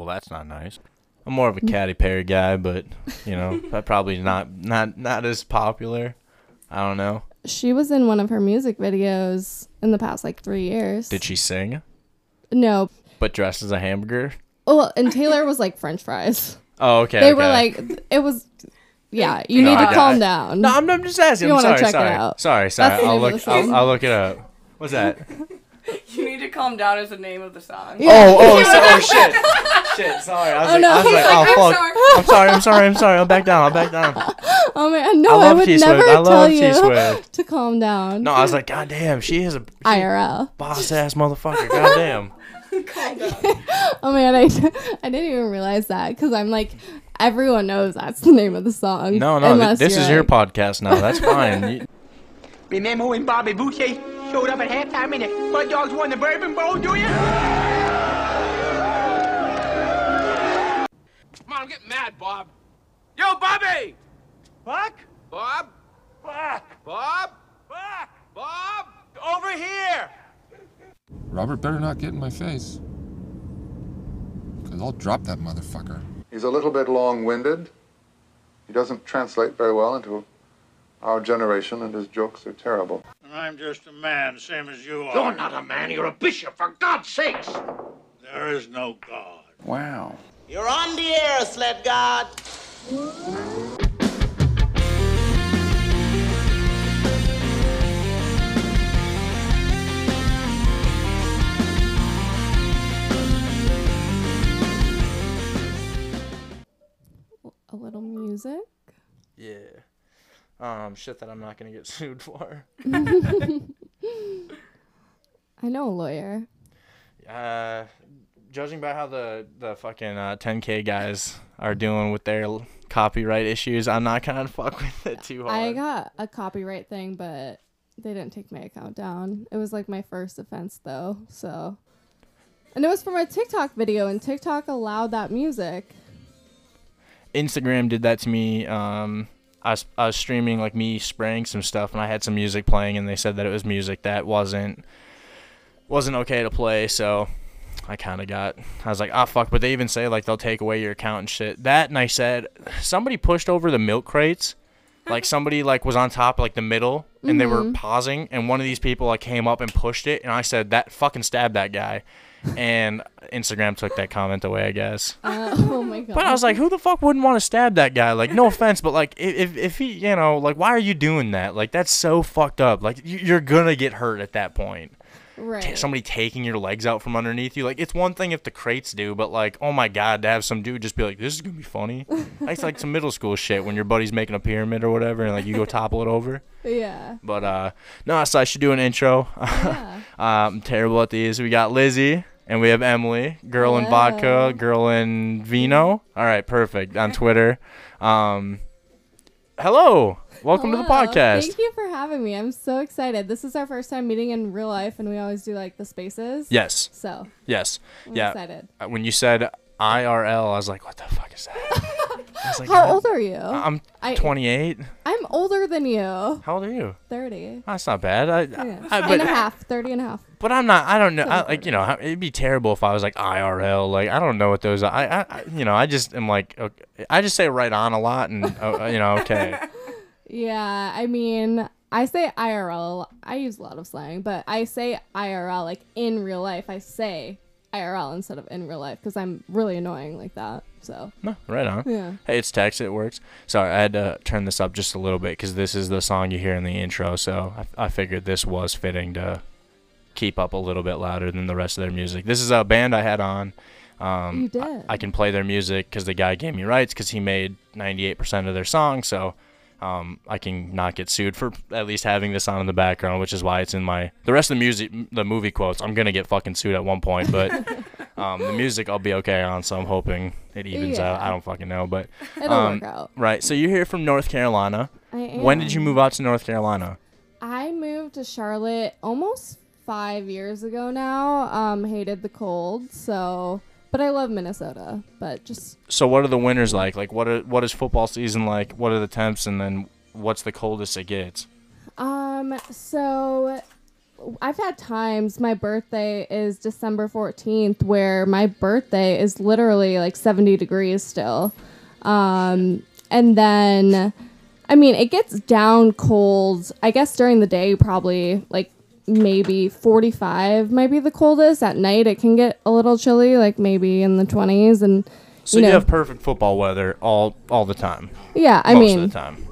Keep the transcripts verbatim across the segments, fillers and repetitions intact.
well, that's not nice. I'm more of a Katy Perry guy, but, you know, probably not, not, not as popular. I don't know. She was in one of her music videos in the past, like, three years. Did she sing? No. But dressed as a hamburger? Well, and Taylor was, like, French fries. Oh, okay. They okay. were, like, it was... Yeah, you no, need to I, calm I, down. No, I'm, I'm just asking. You I'm sorry, check sorry, it out. sorry, sorry, sorry. I'll look. I'll, I'll look it up. What's that? You need to calm down is the name of the song. Yeah. Oh, oh, so, oh, shit, shit. Sorry, I was oh, like, no. I was like, like, oh, I'm fuck. Sorry. I'm sorry, I'm sorry, I'm sorry. I'll back down. I'll back down. Oh man, no, I, I would T-Swift. never I tell you to calm down. No, I was like, goddamn, she is a she I R L boss ass motherfucker. Goddamn. Calm down. Oh man, I I didn't even realize that because I'm like. Everyone knows that's the name of the song. No, no, th- this is like... your podcast now. That's fine. Remember when Bobby Boucher showed up at halftime and the Mud Dogs won the Bourbon Bowl, do you? Come on, I'm getting mad, Bob. Yo, Bobby! Fuck? Bob? Fuck! Bob? Fuck! Bob? Over here! Robert better not get in my face. Because I'll drop that motherfucker. He's a little bit long-winded. He doesn't translate very well into our generation, and his jokes are terrible. And I'm just a man, same as you are. You're not a man, you're a bishop, for God's sakes! There is no God. Wow. You're on the air, sled god! A little music. Yeah. Um, shit that I'm not going to get sued for. I know a lawyer. Uh, judging by how the, the fucking uh, ten K guys are doing with their copyright issues, I'm not going to fuck with it too hard. I got a copyright thing, but they didn't take my account down. It was like my first offense, though. So, and it was from a TikTok video, and TikTok allowed that music. Instagram did that to me. Um, I was, I was streaming, like, me spraying some stuff, and I had some music playing, and they said that it was music that wasn't wasn't okay to play, so I kind of got... I was like, ah, fuck, but they even say, like, they'll take away your account and shit. That, and I said, somebody pushed over the milk crates. Like, somebody, like, was on top, like, the middle, and mm-hmm. they were pausing, and one of these people, like, came up and pushed it, and I said, that fucking stabbed that guy. And Instagram took that comment away, I guess. Uh, oh my god! But I was like, who the fuck wouldn't want to stab that guy? Like, no offense, but like, if if he, you know, like, why are you doing that? Like, that's so fucked up. Like, you're gonna get hurt at that point. Right. T- somebody taking your legs out from underneath you. Like, it's one thing if the crates do, but like, oh my god, to have some dude just be like, this is gonna be funny. It's like some middle school shit when your buddy's making a pyramid or whatever, and like you go topple it over. Yeah. But uh, no. So I should do an intro. Yeah. uh, I'm terrible at these. We got Lizzie. And we have Emily, girl in vodka, girl in vino. All right, perfect. On Twitter. Um, hello. Welcome hello. to the podcast. Thank you for having me. I'm so excited. This is our first time meeting in real life, and we always do, like, the spaces. Yes. So. Yes. I'm yeah. excited. When you said I R L, I was like, what the fuck is that? I was like, how, how old are you? I'm twenty-eight. I, I'm older than you. How old are you? thirty. That's not bad. I, yeah. I, I, but, and a half. thirty and a half. But I'm not, I don't know, I, like, you know, it'd be terrible if I was, like, I R L, like, I don't know what those are, I, I you know, I just am, like, okay, I just say right on a lot, and, uh, you know, okay. Yeah, I mean, I say I R L, I use a lot of slang, but I say I R L, like, in real life, I say I R L instead of in real life, because I'm really annoying like that, so. No, right on. Yeah. Hey, it's text, it works. Sorry, I had to turn this up just a little bit, because this is the song you hear in the intro, so I, I figured this was fitting to... keep up a little bit louder than the rest of their music. This is a band I had on. Um, you did. I, I can play their music because the guy gave me rights because he made ninety-eight percent of their song, so um, I can not get sued for at least having this on in the background, which is why it's in my... The rest of the music, the movie quotes, I'm going to get fucking sued at one point, but um, the music I'll be okay on, so I'm hoping it evens yeah. out. I don't fucking know, but... It'll um, work out. Right, so you're here from North Carolina. I am. When did you move out to North Carolina? I moved to Charlotte almost... Five years ago now, um, hated the cold. So, but I love Minnesota. But just so, what are the winters like? Like, what are, what is football season like? What are the temps, and then what's the coldest it gets? Um, so I've had times, my birthday is December fourteenth, where my birthday is literally like seventy degrees still. Um, and then, I mean, it gets down cold, I guess during the day, probably like maybe forty-five might be the coldest. At night, it can get a little chilly, like maybe in the twenties. And So you, know, you have perfect football weather all, all the time. Yeah, I Most mean, of the time.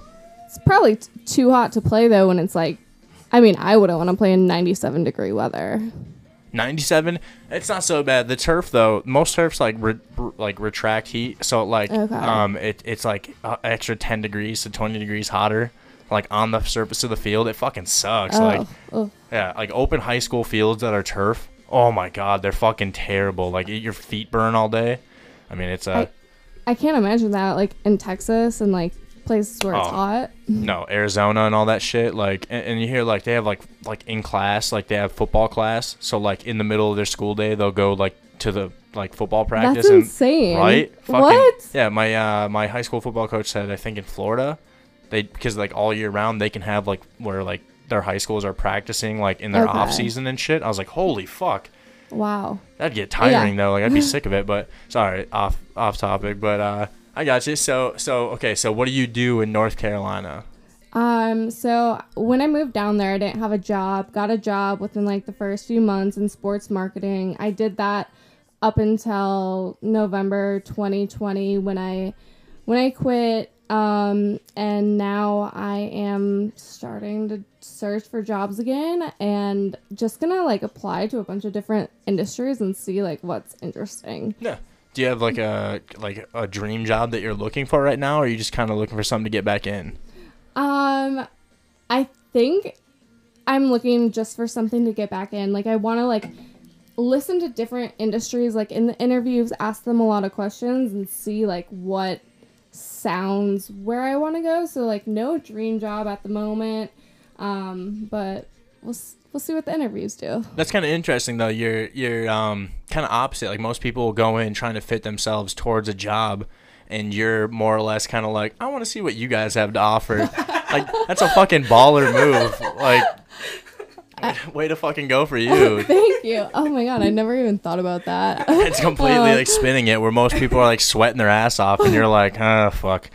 It's probably t- too hot to play, though, when it's like, I mean, I wouldn't want to play in ninety-seven degree weather. ninety-seven? It's not so bad. The turf, though, most turfs like re- re- like retract heat, so like okay. um, it it's like an extra ten degrees to twenty degrees hotter, like on the surface of the field. It fucking sucks. Oh. Like, oh. yeah, like open high school fields that are turf. Oh my god, they're fucking terrible. Like your feet burn all day. I mean, it's a. Uh, I, I can't imagine that. Like in Texas and like. Places where oh, it's hot. No, Arizona and all that shit. Like, and, and you hear like they have like like in class, like they have football class. So like in the middle of their school day, they'll go like to the like football practice. That's and, insane, right? Fucking, what? Yeah, my uh, my high school football coach said I think in Florida, they because like all year round they can have like where like their high schools are practicing like in their okay. off season and shit. I was like, holy fuck. Wow. That'd get tiring yeah. though. Like I'd be sick of it. But sorry, off off topic. But uh. I got you. So, so okay. So, what do you do in North Carolina? Um. So, when I moved down there, I didn't have a job. Got a job within like the first few months in sports marketing. I did that up until November twenty twenty when I when I quit. Um. And now I am starting to search for jobs again, and just gonna like apply to a bunch of different industries and see like what's interesting. Yeah. Do you have like a like a dream job that you're looking for right now, or are you just kind of looking for something to get back in? Um, I think I'm looking just for something to get back in. Like I want to like listen to different industries, like in the interviews, ask them a lot of questions and see like what sounds where I want to go. So like no dream job at the moment, um, but we'll see. We'll see what the interviews do. That's kind of interesting, though. You're you're um, kind of opposite. Like most people will go in trying to fit themselves towards a job, and you're more or less kind of like, I want to see what you guys have to offer. Like that's a fucking baller move. Like I, way to fucking go for you. Thank you. Oh my god, I never even thought about that. It's completely um, like spinning it, where most people are like sweating their ass off, and you're like, ah, oh, fuck.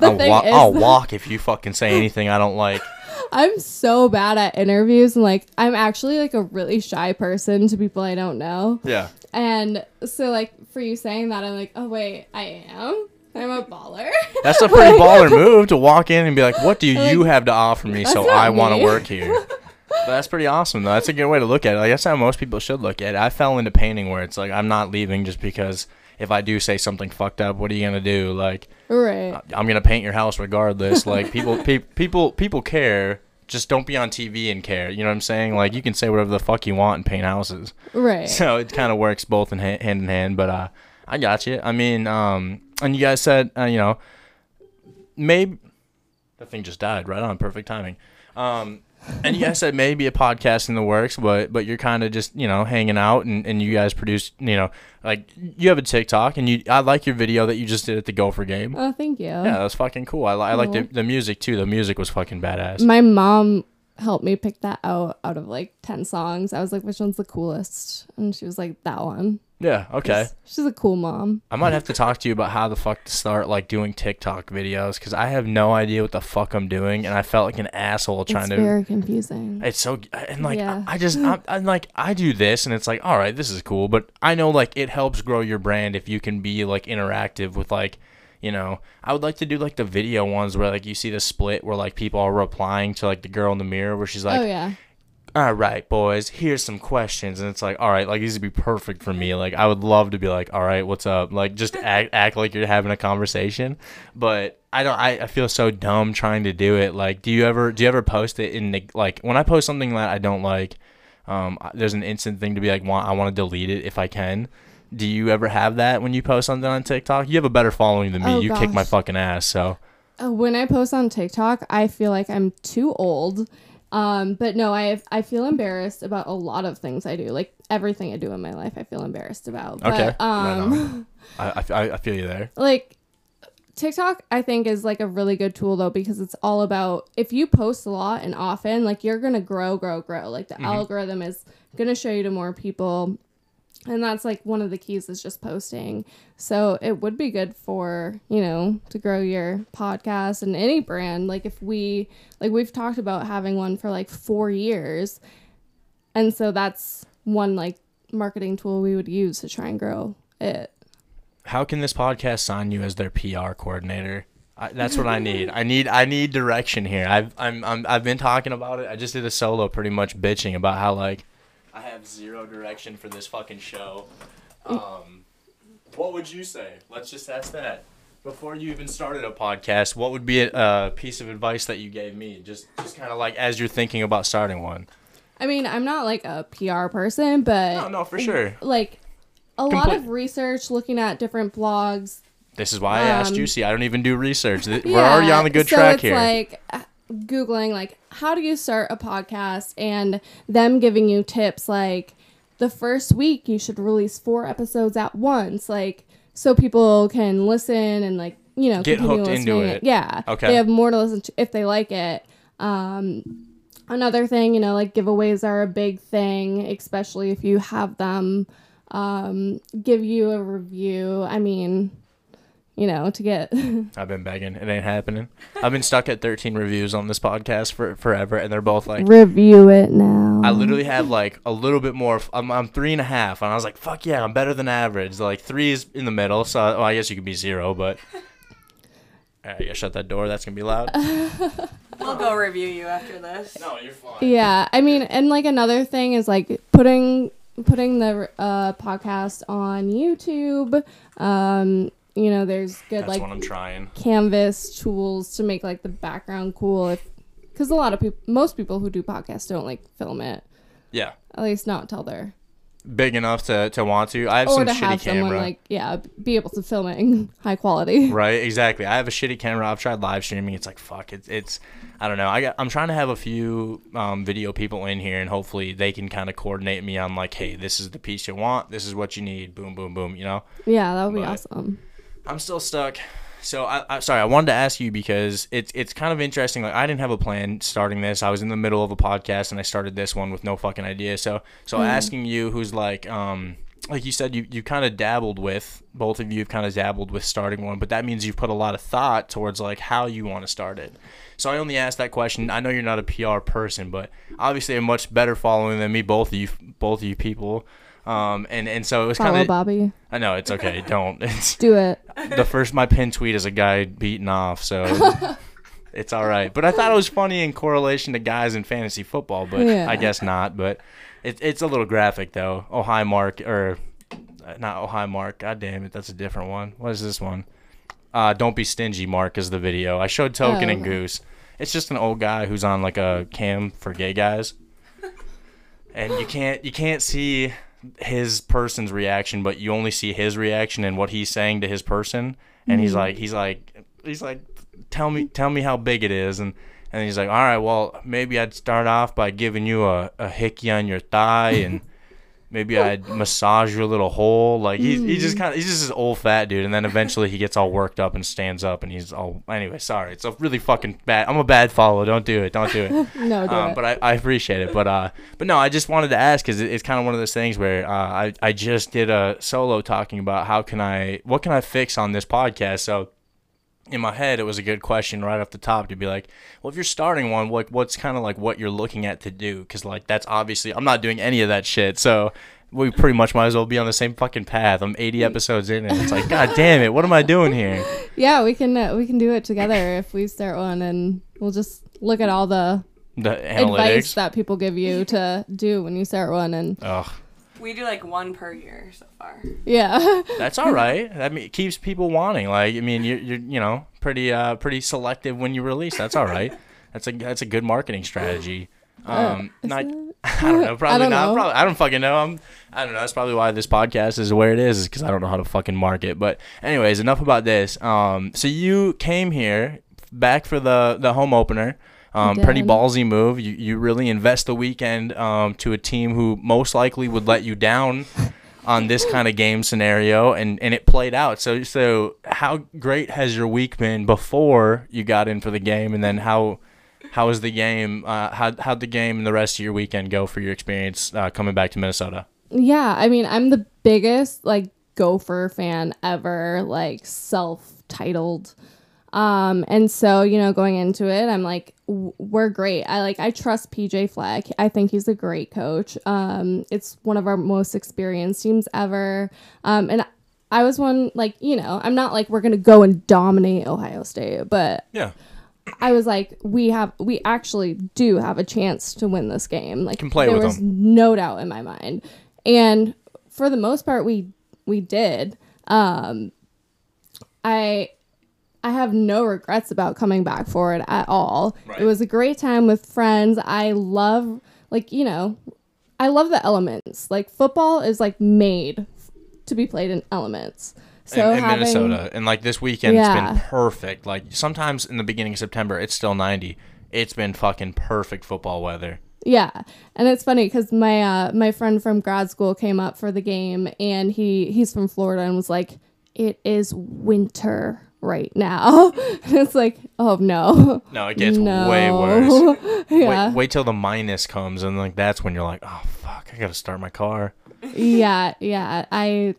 I'll, wa- I'll walk if you fucking say anything I don't like. I'm so bad at interviews, and like I'm actually like a really shy person to people I don't know. Yeah. And so like for you saying that, I'm like, oh wait, I am. I'm a baller. That's a pretty baller move to walk in and be like, what do you, like, you have to offer me? So I want to work here. That's pretty awesome though. That's a good way to look at it. Like that's how most people should look at it. I fell into painting where it's like I'm not leaving just because if I do say something fucked up, what are you gonna do? Like, right. I'm gonna paint your house regardless. Like people, pe- people, people care. Just don't be on T V and care. You know what I'm saying? Like you can say whatever the fuck you want and paint houses. Right. So it kind of works both in ha- hand in hand. But uh, I got you. I mean, um, and you guys said, uh, you know, maybe that thing just died right on perfect timing. Um, and you guys said maybe a podcast in the works, but but you're kind of just, you know, hanging out and, and you guys produce, you know, like you have a TikTok and you I like your video that you just did at the Gopher game. Oh, thank you. Yeah, that was fucking cool. I, I oh. like the, the music too. The music was fucking badass. My mom helped me pick that out out of like ten songs. I was like, which one's the coolest? And she was like, that one. Yeah, okay. She's, she's a cool mom. I might have to talk to you about how the fuck to start like doing TikTok videos because I have no idea what the fuck I'm doing, and I felt like an asshole trying it's to. It's very confusing. It's so and like yeah. I, I just I'm, I'm like I do this and it's like all right this is cool, but I know like it helps grow your brand if you can be like interactive with like. You know, I would like to do like the video ones where like you see the split where like people are replying to like the girl in the mirror where she's like, oh, yeah. All right, boys, here's some questions. And it's like, all right, like these would be perfect for me. Like I would love to be like, all right, what's up? Like just act, act like you're having a conversation. But I don't I, I feel so dumb trying to do it. Like, do you ever do you ever post it in the, like when I post something that I don't like, um, there's an instant thing to be like, want, I want to delete it if I can. Do you ever have that when you post something on TikTok? You have a better following than me. Oh, you gosh. Kick my fucking ass, so. When I post on TikTok, I feel like I'm too old. Um, but no, I have, I feel embarrassed about a lot of things I do. Like, everything I do in my life, I feel embarrassed about. Okay. But, um, right on. I, I, I feel you there. Like, TikTok, I think, is like a really good tool, though, because it's all about, if you post a lot and often, like, you're going to grow, grow, grow. Like, the mm-hmm. algorithm is going to show you to more people. And that's like one of the keys is just posting. So it would be good for, you know, to grow your podcast and any brand. Like, if we, like, we've talked about having one for like four years. And so that's one like marketing tool we would use to try and grow it. How can this podcast sign you as their P R coordinator? I, that's what I need. I need I need direction here. I've I'm, I'm I've been talking about it. I just did a solo pretty much bitching about how like I have zero direction for this fucking show. Um, what would you say? Let's just ask that. Before you even started a podcast, what would be a, a piece of advice that you gave me? Just just kind of like as you're thinking about starting one. I mean, I'm not like a P R person, but... No, no, for sure. Like a Comple- lot of research, looking at different blogs. This is why um, I asked you. See, I don't even do research. We're yeah, already on the good so track it's here. Like... Googling like how do you start a podcast and them giving you tips like the first week you should release four episodes at once, like so people can listen and like, you know, get hooked into it. Yeah. Okay. They have more to listen to if they like it. Um, another thing, you know, like giveaways are a big thing, especially if you have them um, give you a review. I mean, you know, to get... I've been begging. It ain't happening. I've been stuck at thirteen reviews on this podcast for forever, and they're both like... Review it now. I literally have, like, a little bit more... I'm, I'm three and a half, and I was like, fuck yeah, I'm better than average. Like, three is in the middle, so well, I guess you could be zero, but... All right, you gotta shut that door. That's gonna be loud. We'll go review you after this. No, you're fine. Yeah, I mean, and, like, another thing is, like, putting, putting the uh, podcast on YouTube... Um, you know, there's good, that's like, what I'm trying. Canvas tools to make, like, the background cool. If, because a lot of people, most people who do podcasts don't, like, film it. Yeah. At least not until they're big enough to, to want to. I have or some to shitty have camera. Someone, like, yeah, be able to film it in high quality. Right, exactly. I have a shitty camera. I've tried live streaming. It's like, fuck, it's, it's I don't know. I got, I'm trying to have a few um, video people in here, and hopefully they can kind of coordinate me on, like, hey, this is the piece you want. This is what you need. Boom, boom, boom, you know? Yeah, that would be but, awesome. I'm still stuck. So, I, I'm sorry, I wanted to ask you because it's it's kind of interesting. Like, I didn't have a plan starting this. I was in the middle of a podcast, and I started this one with no fucking idea. So, so mm-hmm. asking you who's like, um, like you said, you, you kind of dabbled with, both of you have kind of dabbled with starting one, but that means you've put a lot of thought towards, like, how you want to start it. So, I only asked that question. I know you're not a P R person, but obviously a much better following than me, both of you, both of you people. Um and, and so it was kind of Bobby. I know it's okay. Don't it's, do it. The first my pin tweet is a guy beaten off, so it's all right. But I thought it was funny in correlation to guys in fantasy football, but yeah. I guess not. But it's it's a little graphic though. Oh hi Mark or not oh hi Mark. God damn it, that's a different one. What is this one? Uh, don't be stingy, Mark is the video. I showed Token oh, okay. and Goose. It's just an old guy who's on like a cam for gay guys, and you can't you can't see his person's reaction, but you only see his reaction and what he's saying to his person. And mm-hmm. he's like, he's like, he's like, tell me, tell me how big it is. And, and he's like, all right, well, maybe I'd start off by giving you a, a hickey on your thigh, and maybe I'd massage your little hole. Like he's, mm-hmm. he's just kind of, he's just this old fat dude. And then eventually he gets all worked up and stands up, and he's all, anyway, sorry. It's a really fucking bad, I'm a bad follow. Don't do it. Don't do it. no, do um, it. But I, I appreciate it. But, uh, but no, I just wanted to ask, cause it, it's kind of one of those things where, uh, I, I just did a solo talking about how can I, what can I fix on this podcast? So in my head, it was a good question right off the top to be like, well, if you're starting one, what what's kind of like what you're looking at to do? Because like that's obviously I'm not doing any of that shit, so we pretty much might as well be on the same fucking path. I'm eighty episodes in, and it's like, god damn it, what am I doing here? Yeah, we can uh, we can do it together if we start one, and we'll just look at all the, the analytics. Advice that people give you to do when you start one, and. Ugh. We do like one per year so far. Yeah, that's all right. I mean, it keeps people wanting. Like, I mean, you're you're you know pretty uh pretty selective when you release. That's all right. That's a that's a good marketing strategy. Um, uh, not, I don't know. Probably I don't not. Know. Probably I don't fucking know. I'm I don't know. That's probably why this podcast is where it is, is because I don't know how to fucking market. But anyways, enough about this. Um, so you came here back for the the home opener. Um, pretty ballsy move. You you really invest the weekend um, to a team who most likely would let you down on this kind of game scenario, and, and it played out. So so how great has your week been before you got in for the game, and then how how is the game uh, how how'd the game and the rest of your weekend go for your experience uh, coming back to Minnesota? Yeah, I mean, I'm the biggest like Gopher fan ever, like self-titled. Um, and so, you know, going into it, I'm like, we're great. I like, I trust P J Fleck. I think he's a great coach. Um, it's one of our most experienced teams ever. Um, and I was one, like, you know, I'm not like, we're going to go and dominate Ohio State, but yeah, I was like, we have, we actually do have a chance to win this game. Like, can play there with was them. No doubt in my mind. And for the most part, we, we did. Um, I, I have no regrets about coming back for it at all. Right. It was a great time with friends. I love, like, you know, I love the elements. Like, football is, like, made to be played in elements. So in, in having, Minnesota. And, like, this weekend, yeah. It's been perfect. Like, sometimes in the beginning of September, it's still ninety. It's been fucking perfect football weather. Yeah. And it's funny because my, uh, my friend from grad school came up for the game, and he, he's from Florida and was like, it is winter right now. It's like, oh no no it gets no. way worse. Yeah. wait, wait till the minus comes, and like that's when you're like, oh fuck, I gotta start my car. Yeah, yeah. I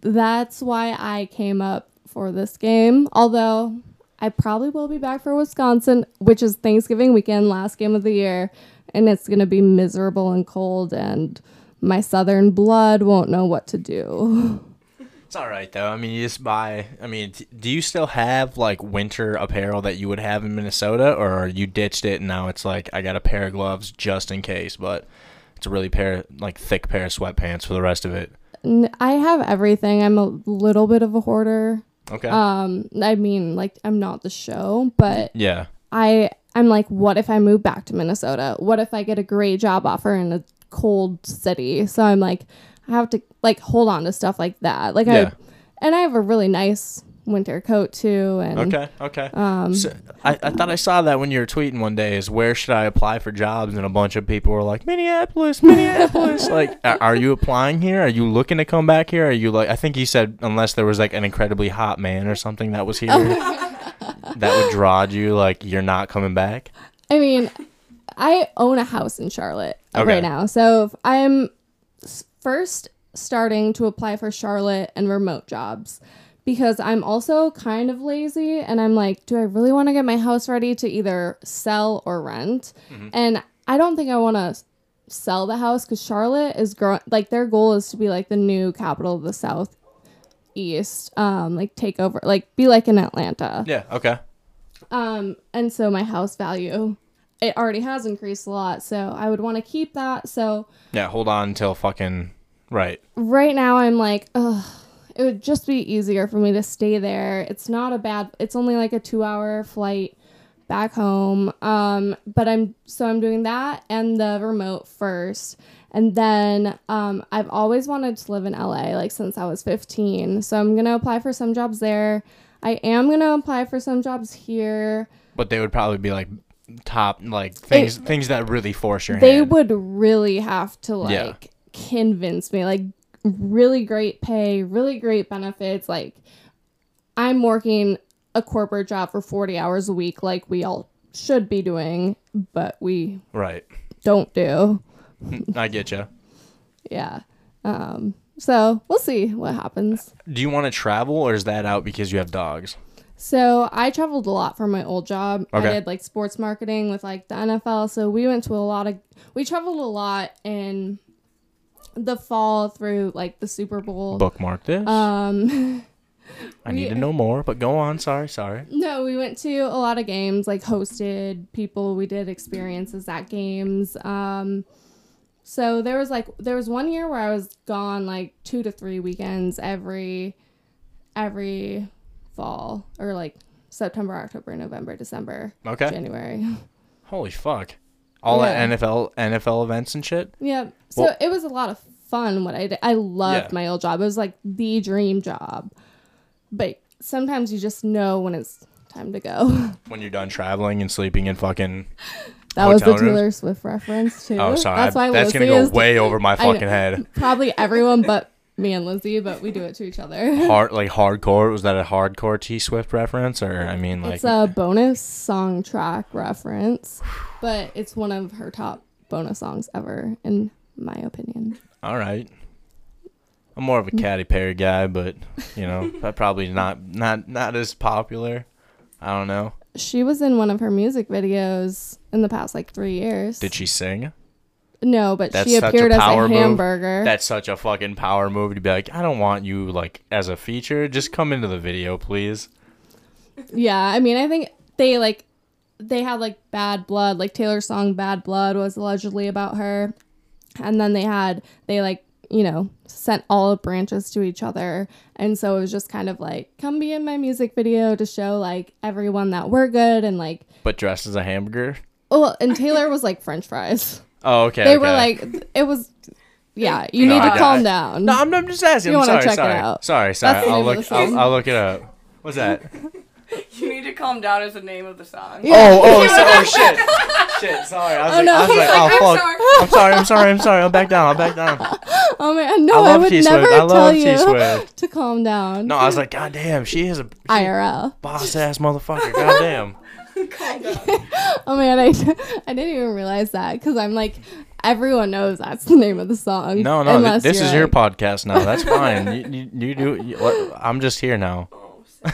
that's why I came up for this game, although I probably will be back for Wisconsin, which is Thanksgiving weekend, last game of the year, and it's gonna be miserable and cold, and my southern blood won't know what to do. It's all right, though. I mean, you just buy... I mean, t- do you still have, like, winter apparel that you would have in Minnesota, or you ditched it and now it's like, I got a pair of gloves just in case, but it's a really pair, like, thick pair of sweatpants for the rest of it? I have everything. I'm a little bit of a hoarder. Okay. Um, I mean, like, I'm not the show, but... Yeah. I, I'm like, what if I move back to Minnesota? What if I get a great job offer in a cold city? So I'm like... I have to, like, hold on to stuff like that. Like, yeah. I, and I have a really nice winter coat, too. And, okay, okay. Um, so I, I thought I saw that when you were tweeting one day, is where should I apply for jobs? And a bunch of people were like, Minneapolis, Minneapolis. Like, are you applying here? Are you looking to come back here? Are you, like, I think you said unless there was, like, an incredibly hot man or something that was here that would draw you, like, you're not coming back? I mean, I own a house in Charlotte okay. right now. So if I'm... first starting to apply for Charlotte and remote jobs, because I'm also kind of lazy, and I'm like, do I really want to get my house ready to either sell or rent? Mm-hmm. And I don't think I want to sell the house, because Charlotte is growing, like, their goal is to be like the new capital of the Southeast, um, like take over, like be like in Atlanta. Yeah. Okay. Um, and so my house value, it already has increased a lot, so I would want to keep that. So yeah, hold on until fucking right. Right now, I'm like, ugh, it would just be easier for me to stay there. It's not a bad. It's only like a two-hour flight back home. Um, but I'm so I'm doing that and the remote first, and then um, I've always wanted to live in L A, like since I was fifteen. So I'm gonna apply for some jobs there. I am gonna apply for some jobs here. But they would probably be like. Top like things it, things that really force your they hand. Would really have to like yeah. convince me, like really great pay, really great benefits, like I'm working a corporate job for forty hours a week like we all should be doing, but we right don't do. I get you. Yeah. Um so we'll see what happens. Do you want to travel, or is that out because you have dogs? So I traveled a lot for my old job. Okay. I did like sports marketing with like the N F L. So we went to a lot of, we traveled a lot in the fall through like the Super Bowl. Bookmark this. Um, I we, need to know more, but go on. Sorry, sorry. No, we went to a lot of games, like hosted people. We did experiences at games. Um, so there was like, there was one year where I was gone like two to three weekends every, every fall, or like September, October, November, December, okay, January. Holy fuck. All yeah. At N F L N F L events and shit? Yeah. So well, it was a lot of fun what I did. I loved yeah. my old job. It was like the dream job. But sometimes you just know when it's time to go. When you're done traveling and sleeping in fucking That was the Taylor Swift reference too. Oh, sorry. That's, I, why that's gonna go way over my fucking head. Probably everyone but me and Lizzie, but we do it to each other. Hard, like hardcore. Was that a hardcore T Swift reference, or I mean, like it's a bonus song track reference, but it's one of her top bonus songs ever, in my opinion. All right, I'm more of a Katy Perry guy, but you know, probably not not not as popular. I don't know. She was in one of her music videos in the past like three years. Did she sing? No, but that's she appeared a as a hamburger. Move. That's such a fucking power move to be like, I don't want you like as a feature. Just come into the video, please. Yeah, I mean, I think they like they had like Bad Blood, like Taylor's song Bad Blood was allegedly about her. And then they had they like, you know, sent olive branches to each other. And so it was just kind of like, come be in my music video to show like everyone that we're good and like. But dressed as a hamburger? Oh, and Taylor was like French fries. Oh, okay. They okay. were like, it was, yeah. You no, need to I, calm I, down. No, I'm, I'm just asking. You I'm sorry, check sorry, it out. sorry, sorry, sorry. I'll look. I'll, I'll look it up. What's that? You Need to Calm Down is the name of the song. Yeah. Oh, oh, so, oh, shit, shit. Sorry, I was oh, like, no. I was like, like, oh, I'm fuck. Sorry. I'm sorry, I'm sorry, I'm sorry. I'll back down. I'll back down. Oh man, no, I, I would T-Swift. never I tell you to calm down. No, I was like, goddamn, she is a she I R L boss ass motherfucker. Goddamn. Oh man, I, I didn't even realize that, because I'm like, everyone knows that's the name of the song. No, no, th- this is like... your podcast now. That's fine. you, you, you do. You, I'm just here now.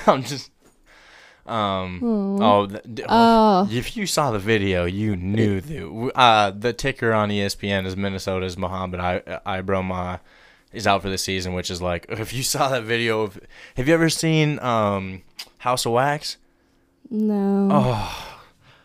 I'm just. Um. Oh. Th- oh. If you saw the video, you knew the uh the ticker on E S P N is Minnesota's Mohamed Ibrahim is out for the season, which is like, if you saw that video, of, have you ever seen um House of Wax? No. Oh,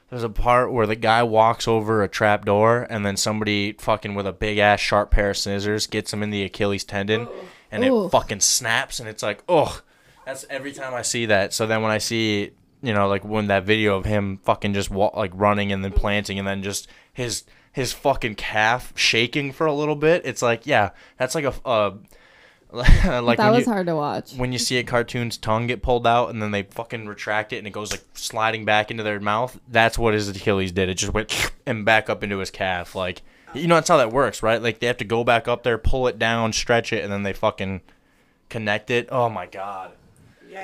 there's a part where the guy walks over a trap door, and then somebody fucking with a big ass sharp pair of scissors gets him in the Achilles tendon, and Ooh. it fucking snaps, and it's like, oh, that's every time I see that. So then when I see, you know, like when that video of him fucking just wa- like running and then planting, and then just his his fucking calf shaking for a little bit, it's like, yeah, that's like a. a like that was you, hard to watch when you see a cartoon's tongue get pulled out and then they fucking retract it and it goes like sliding back into their mouth. That's what his Achilles did. It just went and back up into his calf. Like, you know, that's how that works, right? Like, they have to go back up there, pull it down, stretch it, and then they fucking connect it. Oh my god,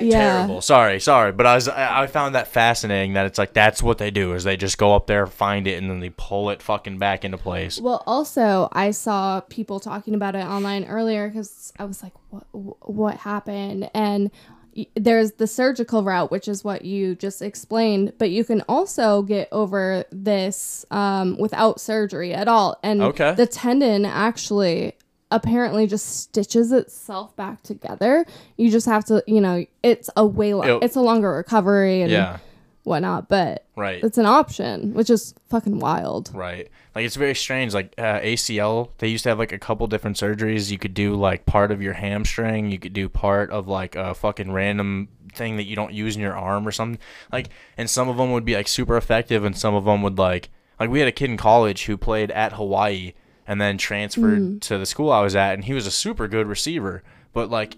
yeah. Terrible. Sorry, sorry, but I was I, I found that fascinating, that it's like, that's what they do, is they just go up there, find it, and then they pull it fucking back into place. Well, also I saw people talking about it online earlier, because I was like, what what happened? And y- there's the surgical route, which is what you just explained, but you can also get over this um, without surgery at all. And okay. the tendon actually. apparently just stitches itself back together. You just have to, you know, it's a way long, it's a longer recovery and yeah. whatnot, but right. it's an option, which is fucking wild. Right. Like, it's very strange. Like uh, A C L, they used to have like a couple different surgeries. You could do like part of your hamstring. You could do part of like a fucking random thing that you don't use in your arm or something. Like, and some of them would be like super effective, and some of them would like, like we had a kid in college who played at Hawaii and then transferred mm. to the school I was at, and he was a super good receiver. But, like,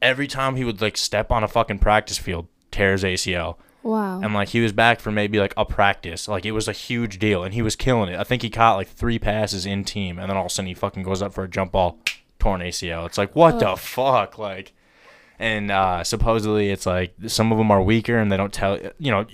every time he would, like, step on a fucking practice field, tears A C L. Wow. And, like, he was back for maybe, like, a practice. Like, it was a huge deal, and he was killing it. I think he caught, like, three passes in team, and then all of a sudden he fucking goes up for a jump ball, torn A C L. It's like, what oh. the fuck? Like, and uh, supposedly it's like some of them are weaker and they don't tell, you know,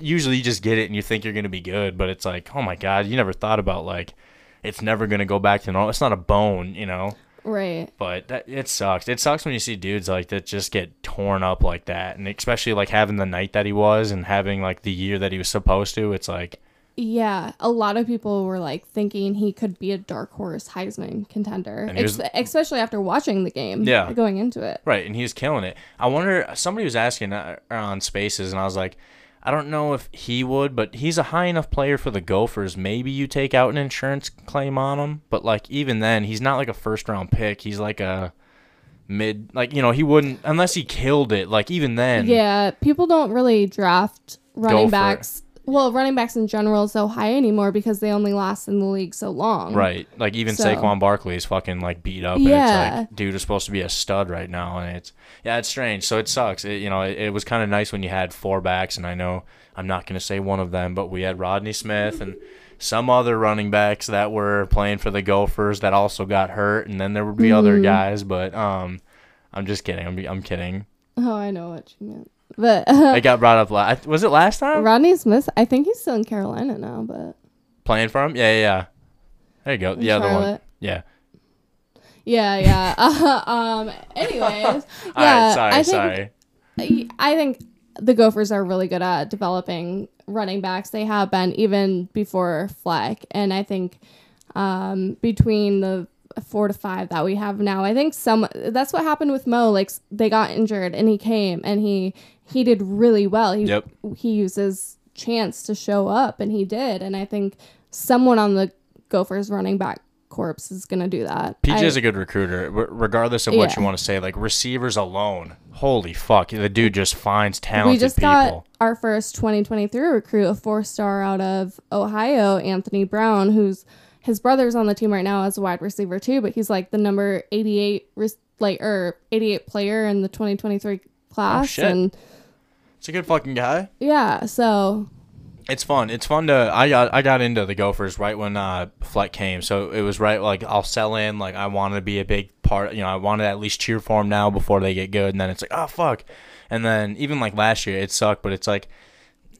usually you just get it and you think you're going to be good. But it's like, oh, my God, you never thought about, like, it's never going to go back to normal. It's not a bone, you know? Right. But that, it sucks. It sucks when you see dudes like that just get torn up like that. And especially like having the night that he was and having like the year that he was supposed to. It's like. Yeah. A lot of people were like thinking he could be a dark horse Heisman contender, and he was, ex- especially after watching the game. Yeah. Going into it. Right. And he was killing it. I wonder, somebody was asking on Spaces, and I was like, I don't know if he would, but he's a high enough player for the Gophers. Maybe you take out an insurance claim on him, but like even then, he's not like a first-round pick. He's like a mid, like, you know, he wouldn't unless he killed it. Like even then, yeah, people don't really draft running backs. It. Well, running backs in general so high anymore because they only last in the league so long. Right, like even so. Saquon Barkley is fucking like beat up. Yeah, and it's like, dude is supposed to be a stud right now, and it's. Yeah, it's strange. So it sucks. It, you know, it, it was kind of nice when you had four backs, and I know I'm not going to say one of them, but we had Rodney Smith and some other running backs that were playing for the Gophers that also got hurt, and then there would be mm-hmm. other guys. But um, I'm just kidding. I'm I'm kidding. Oh, I know what you meant. But uh, it got brought up. Last, was it last time? Rodney Smith. I think he's still in Carolina now, but playing for him. Yeah, yeah, yeah. There you go. The other one. Yeah. Yeah, yeah. Uh, um. Anyways, yeah. All right, sorry, I think, sorry. I think the Gophers are really good at developing running backs. They have been even before Fleck, and I think um, between the four to five that we have now, I think some that's what happened with Mo. Like they got injured, and he came, and he he did really well. He yep. he used his chance to show up, and he did. And I think someone on the Gophers running back corpse is gonna do that. P J is a good recruiter, r- regardless of what yeah. you want to say. Like receivers alone, holy fuck, the dude just finds talented. We just people. Got our first twenty twenty-three recruit, a four-star out of Ohio, Anthony Brown, who's his brother's on the team right now as a wide receiver too, but he's like the number eighty-eight, re- like or eighty-eight player in the twenty twenty-three class. Oh, shit. And it's a good fucking guy. Yeah, so. It's fun. It's fun to. I got. I got into the Gophers right when uh, Fleck came, so it was right. Like I'll sell in. Like I wanted to be a big part. You know, I wanted to at least cheer for them now before they get good. And then it's like, oh fuck. And then even like last year, it sucked. But it's like,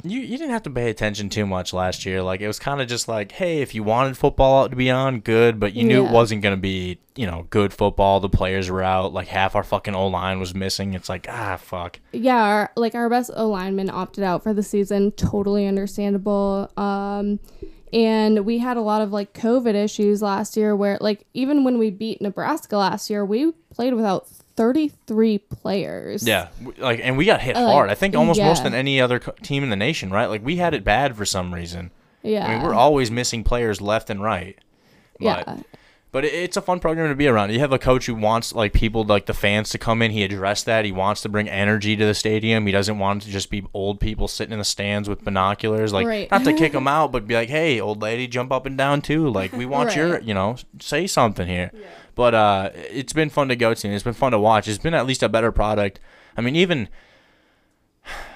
you you didn't have to pay attention too much last year. Like it was kind of just like, hey, if you wanted football to be on, good. But you knew yeah. it wasn't gonna be, you know, good football. The players were out. Like half our fucking O line was missing. It's like, ah, fuck. Yeah, our, like our best O lineman opted out for the season. Totally understandable. Um, and we had a lot of like COVID issues last year, where like even when we beat Nebraska last year, we played without thirty-three players. Yeah, like, and we got hit uh, hard. I think almost yeah. more than any other co- team in the nation, right? Like we had it bad for some reason. Yeah, I mean we're always missing players left and right. But, yeah, but it, it's a fun program to be around. You have a coach who wants like people, like the fans, to come in. He addressed that. He wants to bring energy to the stadium. He doesn't want to just be old people sitting in the stands with binoculars. Like right. not to kick them out, but be like, hey, old lady, jump up and down too. Like we want right. your, you know, say something here. Yeah. But uh, it's been fun to go to, and it's been fun to watch. It's been at least a better product. I mean, even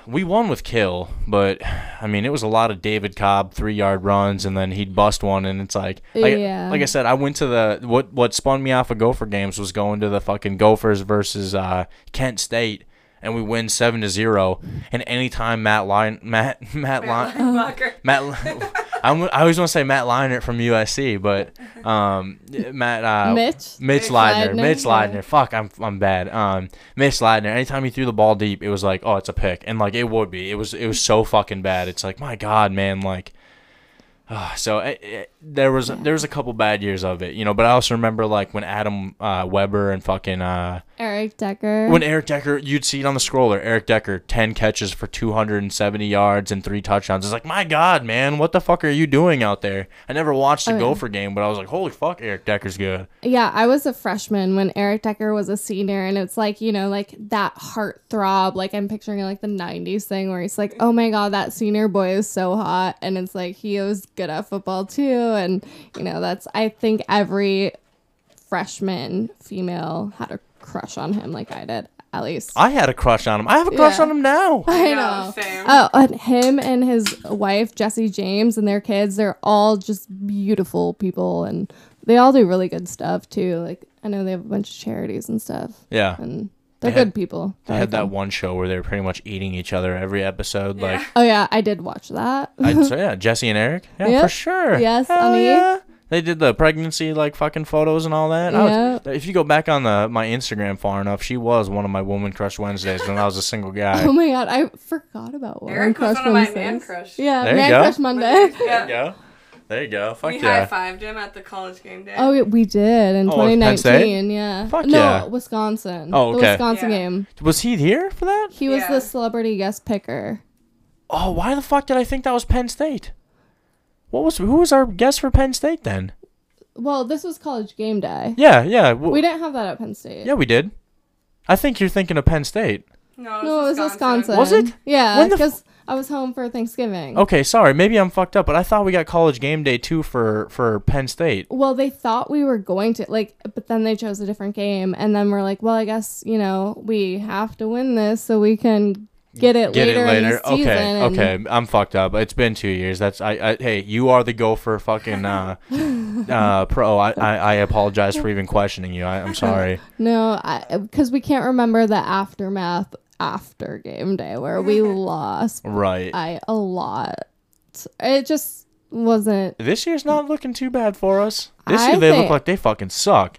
we won with Kill, but I mean, it was a lot of David Cobb three-yard runs, and then he'd bust one, and it's like, like, yeah. like I said, I went to the what what spun me off of Gopher games was going to the fucking Gophers versus uh, Kent State, and we win seven to zero. And anytime Matt Line Matt Matt Matt, Line- Matt I'm, I always want to say Matt Leinart from U S C, but um, Matt uh, Mitch Mitch Leinart Mitch Leinart. Fuck, I'm I'm bad. Um, Mitch Leinart. Anytime he threw the ball deep, it was like, oh, it's a pick, and like it would be. It was it was so fucking bad. It's like, my God, man, like. Uh, so it, it, there was yeah. there was a couple bad years of it, you know. But I also remember like when Adam uh, Weber and fucking uh, Eric Decker. When Eric Decker, you'd see it on the scroller. Eric Decker, ten catches for two hundred and seventy yards and three touchdowns. It's like, my God, man, what the fuck are you doing out there? I never watched the okay. Gopher game, but I was like, holy fuck, Eric Decker's good. Yeah, I was a freshman when Eric Decker was a senior, and it's like, you know, like that heartthrob. Like I'm picturing like the nineties thing where he's like, oh my God, that senior boy is so hot, and it's like he was good at football too, and you know that's I think every freshman female had a crush on him, like I did. At least I had a crush on him. I have a crush yeah. on him now. I know. Yeah, same. Oh, and him and his wife Jessie James and their kids, they're all just beautiful people, and they all do really good stuff too. Like I know they have a bunch of charities and stuff. Yeah, and they're they had, good people. They I had like that them. One show where they were pretty much eating each other every episode. Yeah. Like, oh yeah, I did watch that. I, so yeah, Jesse and Eric. Yeah, yep. for sure. Yes, honey. Yeah. They did the pregnancy like fucking photos and all that. Yep. I was, if you go back on the my Instagram far enough, she was one of my Woman Crush Wednesdays when I was a single guy. Oh my God, I forgot about Woman Eric Crush was one Wednesdays. Of my Man Crush. Yeah, there Man go. Crush Monday. There you go. There you go. Fuck we yeah. We high-fived him at the college game day. Oh, we did in oh, twenty nineteen. Yeah. Fuck no, yeah. No, Wisconsin. Oh, okay. The Wisconsin yeah. game. Was he here for that? He was yeah. the celebrity guest picker. Oh, why the fuck did I think that was Penn State? What was who was our guest for Penn State then? Well, this was college game day. Yeah, yeah. Well, we didn't have that at Penn State. Yeah, we did. I think you're thinking of Penn State. No, it was, no, it was Wisconsin. Wisconsin. Was it? Yeah, because... I was home for Thanksgiving. Okay, sorry. Maybe I'm fucked up, but I thought we got college game day too for, for Penn State. Well, they thought we were going to, like, but then they chose a different game, and then we're like, well, I guess, you know, we have to win this so we can Get it Get later. It later. In the okay, okay. I'm fucked up. It's been two years. That's I. I hey, you are the Gopher fucking uh, uh, pro. I, I, I apologize for even questioning you. I, I'm sorry. No, because we can't remember the aftermath after game day where we lost. Right. I a lot. It just wasn't. This year's not looking too bad for us. This I year they think, look like they fucking suck.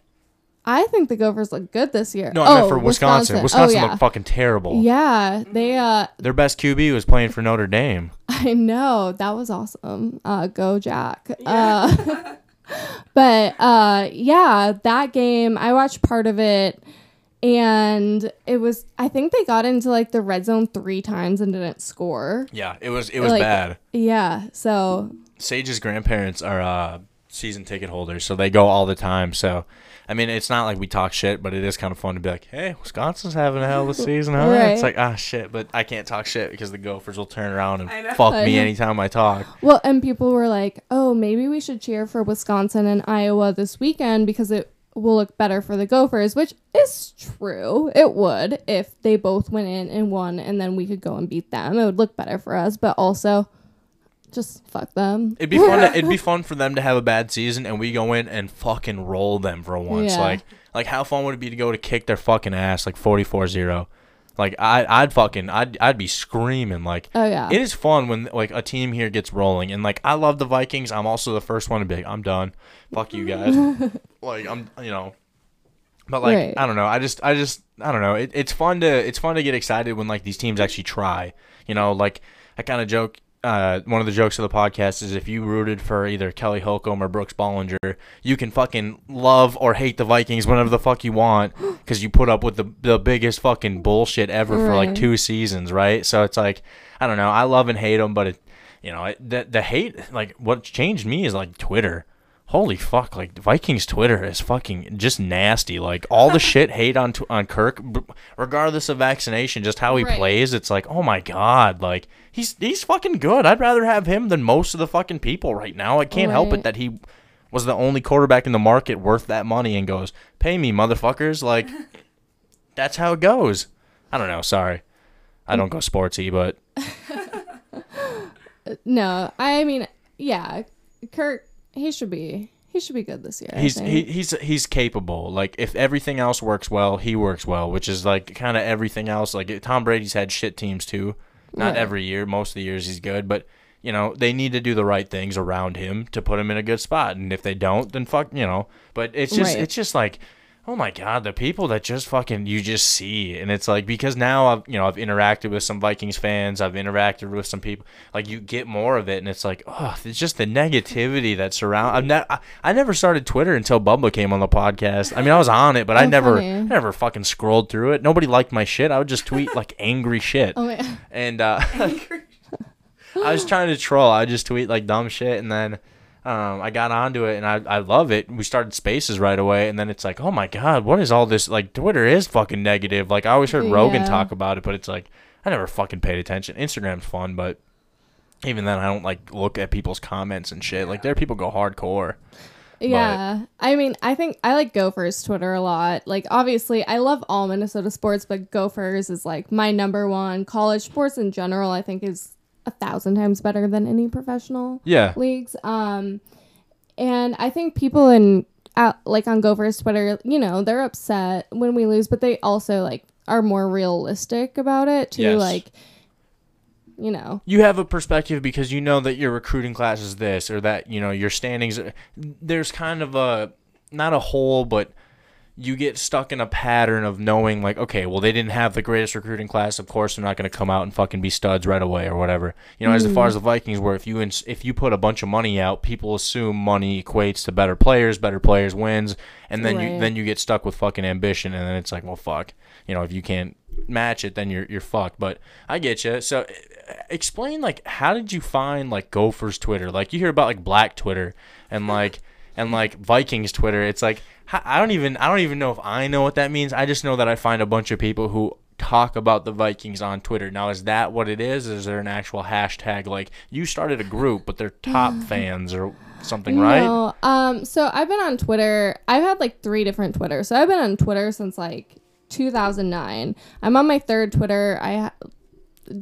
I think the Gophers look good this year. No, I oh, meant for Wisconsin. Wisconsin, Wisconsin oh, yeah. looked fucking terrible. Yeah, they. Uh, Their best Q B was playing for Notre Dame. I know, that was awesome. Uh, go Jack. Yeah. Uh, but uh, yeah, that game I watched part of it, and it was. I think they got into like the red zone three times and didn't score. Yeah, it was. It was like, bad. Yeah. So Sage's grandparents are uh, season ticket holders, so they go all the time. So. I mean, it's not like we talk shit, but it is kind of fun to be like, hey, Wisconsin's having a hell of a season, huh? Right. It's like, ah, shit, but I can't talk shit because the Gophers will turn around and fuck me anytime I talk. Well, and people were like, oh, maybe we should cheer for Wisconsin and Iowa this weekend because it will look better for the Gophers, which is true. It would if they both went in and won, and then we could go and beat them. It would look better for us, but also... just fuck them. It'd be fun. To, it'd be fun for them to have a bad season, and we go in and fucking roll them for once. Yeah. Like, like how fun would it be to go to kick their fucking ass like forty-four zero? Like I, I'd fucking, I'd, I'd be screaming. Like, oh yeah. It is fun when like a team here gets rolling, and like I love the Vikings. I'm also the first one to be like, I'm done. Fuck you guys. Like I'm, you know. But like right. I don't know. I just, I just, I don't know. It, it's fun to, it's fun to get excited when like these teams actually try. You know, like I kind of joke. Uh, one of the jokes of the podcast is if you rooted for either Kelly Holcomb or Brooks Bollinger, you can fucking love or hate the Vikings whenever the fuck you want because you put up with the the biggest fucking bullshit ever right. for like two seasons, right? So it's like, I don't know. I love and hate them, but it, you know, it, the, the hate, like what changed me is like Twitter. Holy fuck, like Vikings Twitter is fucking just nasty. Like all the shit hate on, on Kirk, regardless of vaccination, just how he right. plays. It's like, oh my God, like he's, he's fucking good. I'd rather have him than most of the fucking people right now. I can't right. help it that he was the only quarterback in the market worth that money and goes, pay me motherfuckers. Like that's how it goes. I don't know. Sorry. I don't go sportsy, but no, I mean, yeah, Kirk. He should be. He should be good this year. He's he, he's he's capable. Like if everything else works well, he works well, which is like kind of everything else. Like Tom Brady's had shit teams too. Not right. every year. Most of the years he's good, but you know they need to do the right things around him to put him in a good spot. And if they don't, then fuck you know. But it's just right. it's just like, oh my God, the people that just fucking you just see, and it's like because now I've you know I've interacted with some Vikings fans, I've interacted with some people, like you get more of it, and it's like oh, it's just the negativity that surrounds. I'm not, I, I never started Twitter until Bubba came on the podcast. I mean I was on it, but I never, I never fucking scrolled through it. Nobody liked my shit. I would just tweet like angry shit, oh, yeah. and uh, I was trying to troll. I would just tweet like dumb shit, and then. Um, I got onto it and I, I love it. We started Spaces right away, and then it's like, oh my God, what is all this? Like Twitter is fucking negative. Like I always heard Rogan yeah. talk about it, but it's like I never fucking paid attention. Instagram's fun, but even then I don't like look at people's comments and shit. Like there people go hardcore. Yeah, but. I mean, I think I like Gophers Twitter a lot. Like, obviously, I love all Minnesota sports, but Gophers is like my number one. College sports in general, I think, is a thousand times better than any professional yeah. leagues. Um, and I think people in out, like on Gophers Twitter, you know, they're upset when we lose, but they also like are more realistic about it too. Yes. Like, you know, you have a perspective because you know that your recruiting class is this or that, you know, your standings. There's kind of a, not a hole, but you get stuck in a pattern of knowing, like, okay, well, they didn't have the greatest recruiting class. Of course, they're not going to come out and fucking be studs right away or whatever. You know, mm. as far as the Vikings were, if you ins- if you put a bunch of money out, people assume money equates to better players, better players wins, and then right. you then you get stuck with fucking ambition, and then it's like, well, fuck. You know, if you can't match it, then you're you're fucked. But I get you. So explain, like, how did you find, like, Gophers Twitter? Like, you hear about, like, Black Twitter and, like, and, like, Vikings Twitter. It's like... I don't even I don't even know if I know what that means. I just know that I find a bunch of people who talk about the Vikings on Twitter. Now, is that what it is? Is there an actual hashtag? Like, you started a group, but they're top fans or something, no. right? Um, so I've been on Twitter. I've had, like, three different Twitter. So I've been on Twitter since, like, two thousand nine. I'm on my third Twitter. I ha-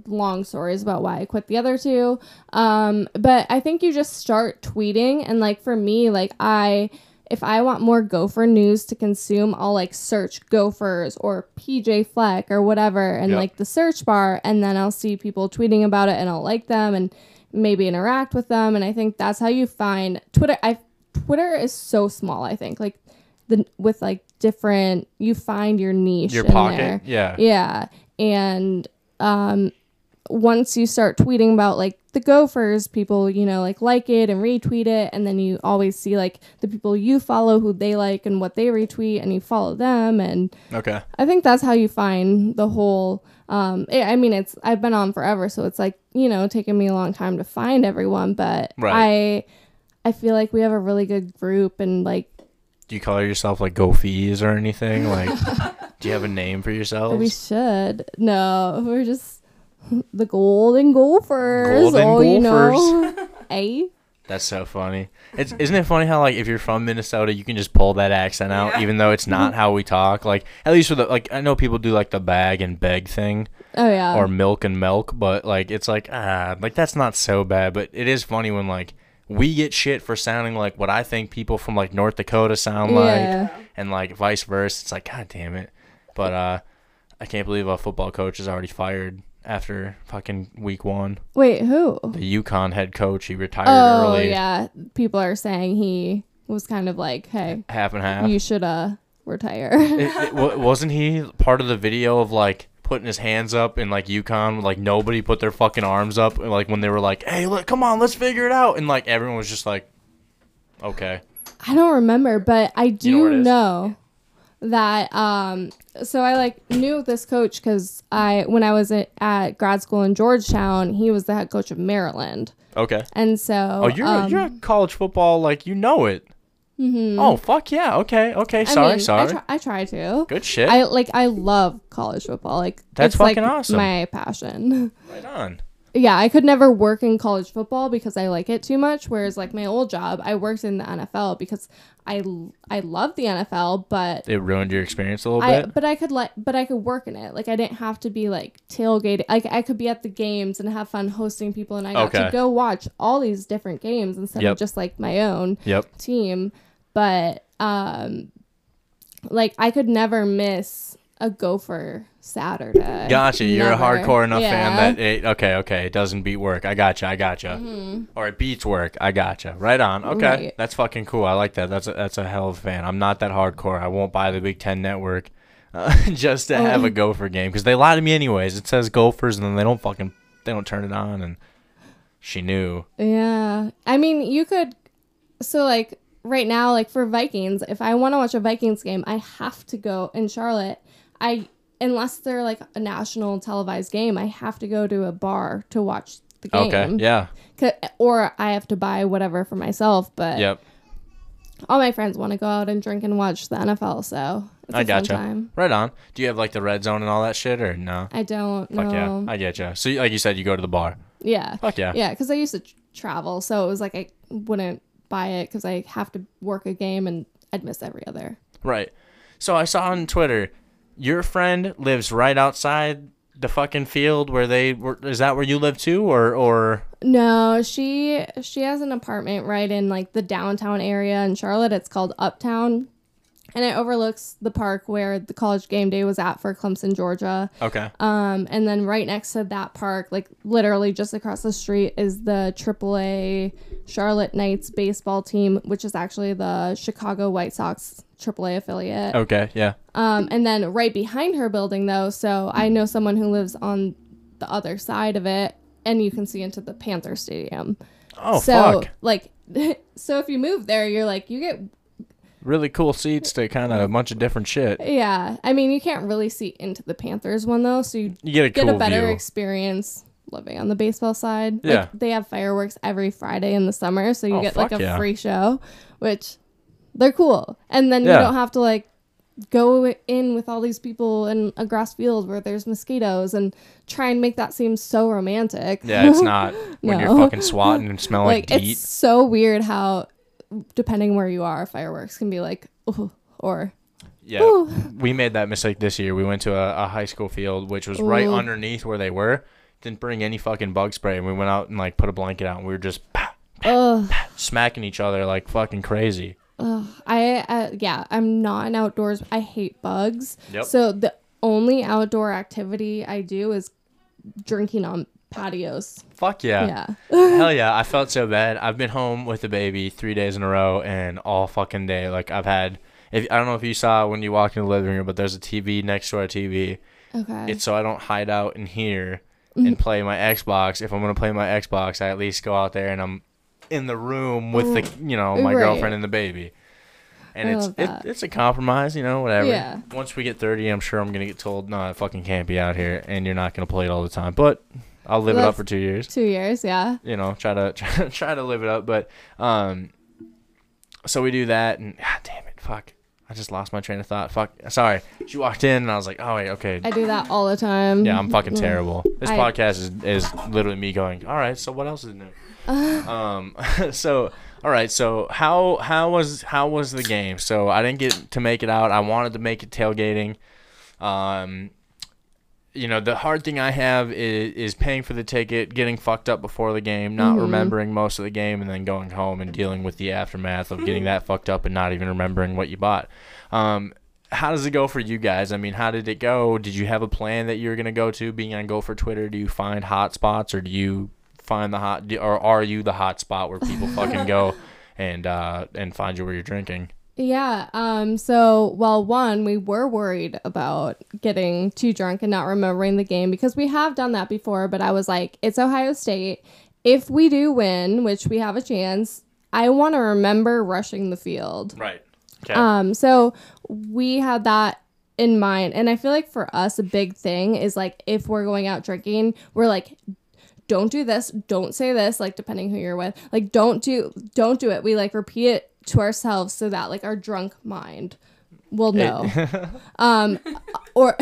long stories about why I quit the other two. Um, but I think you just start tweeting. And like for me, like I, if I want more Gopher news to consume, I'll like search Gophers or P J Fleck or whatever. And yep. like the search bar, and then I'll see people tweeting about it and I'll like them and maybe interact with them. And I think that's how you find Twitter. I Twitter is so small. I think like the, with like different, you find your niche, your in pocket. There. Yeah. Yeah. And, um, once you start tweeting about like the Gophers, people, you know, like like it and retweet it, and then you always see like the people you follow who they like and what they retweet, and you follow them. And okay, I think that's how you find the whole um it, I mean, it's I've been on forever, so it's like, you know, taking me a long time to find everyone, but right. I I feel like we have a really good group. And like, do you call yourself like Gophies or anything? Like do you have a name for yourselves? We should. No, we're just the Golden Gophers. Golden oh, Gophers. You know. Hey. That's so funny. It's, isn't it funny how, like, if you're from Minnesota, you can just pull that accent out, yeah. even though it's not how we talk? Like, at least with, the, like, I know people do, like, the bag and beg thing. Oh, yeah. Or milk and milk, but, like, it's like, ah, like, that's not so bad. But it is funny when, like, we get shit for sounding like what I think people from, like, North Dakota sound yeah. like. And, like, vice versa. It's like, God damn it. But uh, I can't believe a football coach is already fired. After fucking week one. Wait, who? The UConn head coach. He retired oh, early. Oh, yeah. People are saying he was kind of like, hey. Half and half. You should uh retire. it, it, wasn't he part of the video of, like, putting his hands up in, like, UConn? Like, nobody put their fucking arms up. Like, when they were like, hey, look, come on, let's figure it out. And, like, everyone was just like, okay. I don't remember, but I do you know, know that... um. So I like knew this coach because I when I was at, at grad school in Georgetown, he was the head coach of Maryland. Okay. And so. Oh, you're um, you're a college football, like, you know it. Mm-hmm. Oh fuck yeah! Okay, okay. Sorry, I mean, sorry. I try, I try to. Good shit. I like I love college football. Like that's it's, fucking like, awesome. My passion. Right on. Yeah, I could never work in college football because I like it too much. Whereas, like, my old job, I worked in the N F L because I, I love the N F L, but... It ruined your experience a little I, bit? But I could like, but I could work in it. Like, I didn't have to be, like, tailgating. Like, I could be at the games and have fun hosting people, and I got okay. to go watch all these different games instead yep. of just, like, my own yep. team. But, um, like, I could never miss... a Gopher Saturday. Gotcha. You're Never. a hardcore enough yeah. fan that it, okay, okay, it doesn't beat work. I gotcha, I gotcha. Mm-hmm. Or it beats work. I gotcha. Right on. Okay. Right. That's fucking cool. I like that. That's a, that's a hell of a fan. I'm not that hardcore. I won't buy the Big Ten Network uh, just to oh. have a Gopher game because they lie to me anyways. It says Gophers and then they don't fucking, they don't turn it on, and she knew. Yeah. I mean, you could, so like right now, like for Vikings, if I want to watch a Vikings game, I have to go in Charlotte. I unless they're like a national televised game, I have to go to a bar to watch the game. Okay, yeah. Or I have to buy whatever for myself. But yep. all my friends want to go out and drink and watch the N F L, so it's I a gotcha. fun time. Right on. Do you have like the red zone and all that shit, or no? I don't. Fuck no. yeah, I get you. So like you said, you go to the bar. Yeah. Fuck yeah. Yeah, because I used to tr- travel, so it was like I wouldn't buy it because I have to work a game and I'd miss every other. Right. So I saw on Twitter. Your friend lives right outside the fucking field where they were. Is that where you live too, or or? No, she she has an apartment right in like the downtown area in Charlotte. It's called Uptown, and it overlooks the park where the college game day was at for Clemson, Georgia. Okay. Um, and then right next to that park, like literally just across the street, is the triple A Charlotte Knights baseball team, which is actually the Chicago White Sox triple A affiliate. Okay, yeah. Um, and then right behind her building, though, so I know someone who lives on the other side of it, and you can see into the Panther Stadium. Oh, so, fuck. Like, so if you move there, you're like, you get... really cool seats to kind of a bunch of different shit. Yeah. I mean, you can't really see into the Panthers one, though, so you, you get, a, get cool a better view. experience living on the baseball side. Yeah. Like, they have fireworks every Friday in the summer, so you oh, get, like, a yeah. free show, which... they're cool. And then yeah. you don't have to, like, go in with all these people in a grass field where there's mosquitoes and try and make that seem so romantic. Yeah, it's not when no. you're fucking swatting and smelling like deet. It's so weird how, depending where you are, fireworks can be like, ooh, or... Yeah, ooh. We made that mistake this year. We went to a, a high school field, which was ooh. right underneath where they were. didn't bring any fucking bug spray, and we went out and like put a blanket out, and we were just pow, pow, pow, smacking each other like fucking crazy. Ugh. I uh, yeah, I'm not an outdoors. I hate bugs. Yep. So the only outdoor activity I do is drinking on patios. Fuck yeah. Yeah. Hell yeah. I felt so bad. I've been home with the baby three days in a row, and all fucking day. Like I've had. If I don't know if you saw when you walked in the living room, but there's a T V next to our T V. Okay. It's so I don't hide out in here and play my Xbox. If I'm gonna play my Xbox, I at least go out there and I'm in the room with the you know my right. girlfriend and the baby. And I it's it, it's a compromise, you know, whatever. Yeah. Once we get thirty, I'm sure I'm gonna get told, no, I fucking can't be out here, and you're not gonna play it all the time. But I'll live That's it up for two years. Two years, yeah. You know, try to try, try to live it up, but um. So we do that, and ah, damn it, fuck. I just lost my train of thought. Fuck. Sorry. She walked in, and I was like, oh, wait, okay. I do that all the time. Yeah, I'm fucking terrible. This I... podcast is, is literally me going, all right, so what else is new? Uh, um, so, all right, so how how was how was the game? So I didn't get to make it out. I wanted to make it tailgating. Um, you know, the hard thing I have is, is paying for the ticket, getting fucked up before the game, not mm-hmm. remembering most of the game, and then going home and dealing with the aftermath of getting that fucked up and not even remembering what you bought. Um, how does it go for you guys? I mean, how did it go? Did you have a plan that you were going to go to? Being on Gopher Twitter, do you find hot spots, or do you find the hot, or are you the hot spot where people fucking go and uh, and find you where you're drinking? Yeah. Um, so, well, one, we were worried about getting too drunk and not remembering the game because we have done that before. But I was like, it's Ohio State. If we do win, which we have a chance, I want to remember rushing the field. Right. Okay. Um, so we had that in mind. And I feel like for us, a big thing is like if we're going out drinking, we're like, don't do this. Don't say this. Like, depending who you're with, like, don't do don't do it. We like repeat it to ourselves so that like our drunk mind will know. um or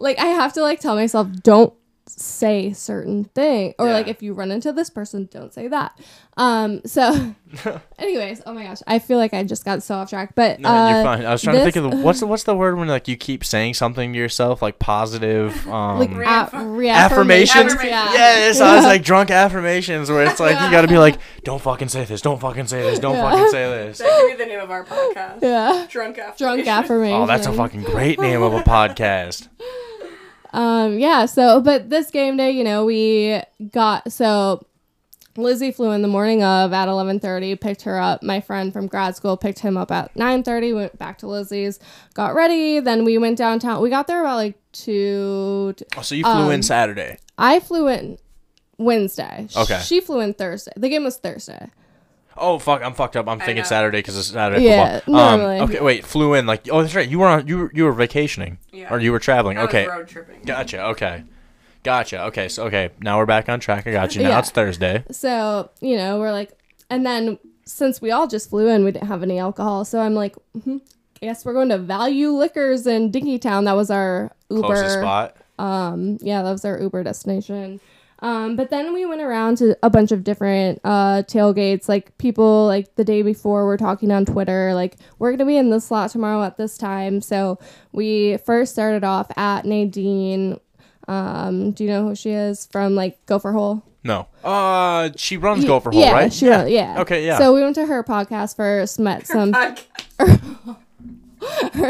like I have to like tell myself don't say certain thing, or yeah. like if you run into this person, don't say that. Um so anyways, oh my gosh, I feel like I just got so off track, but no, uh, you're fine. I was trying this, to think of the, what's the, what's the word when like you keep saying something to yourself, like positive um like reaff- affirmations, affirmations. Yeah. Yes, I was like drunk affirmations where it's like you gotta be like don't fucking say this, don't fucking say this, don't yeah. fucking say this. That could be the name of our podcast. Yeah, drunk affirmations. Drunk affirmations. Oh, that's a fucking great name of a podcast. Um, yeah, so, but this game day, you know, we got, so Lizzie flew in the morning of at eleven thirty, picked her up. My friend from grad school picked him up at nine thirty, went back to Lizzie's, got ready. Then we went downtown. We got there about like two. Oh, so you flew um, in Saturday. I flew in Wednesday. Okay. She flew in Thursday. The game was Thursday. Oh fuck! I'm fucked up. I'm thinking Saturday because it's Saturday yeah, football. Um, normally. Okay, wait. Flew in like oh that's right. You were on you were, you were vacationing yeah. or you were traveling. I okay. Was road tripping. Gotcha. Okay. Gotcha. Okay. So okay. Now we're back on track. I got you. Now yeah. It's Thursday. So you know we're like, and then since we all just flew in, we didn't have any alcohol. So I'm like, mm-hmm, I guess we're going to Value Liquors in Dinkytown. That was our Uber closest spot. Um. Yeah, that was our Uber destination. Um, but then we went around to a bunch of different uh, tailgates, like people like the day before were talking on Twitter, like we're going to be in this slot tomorrow at this time. So we first started off at Nadine. Um, do you know who she is from like Gopher Hole? No. Uh, she runs yeah, Gopher Hole, yeah, right? She yeah. Runs, yeah. Okay. Yeah. So we went to her podcast first, met some her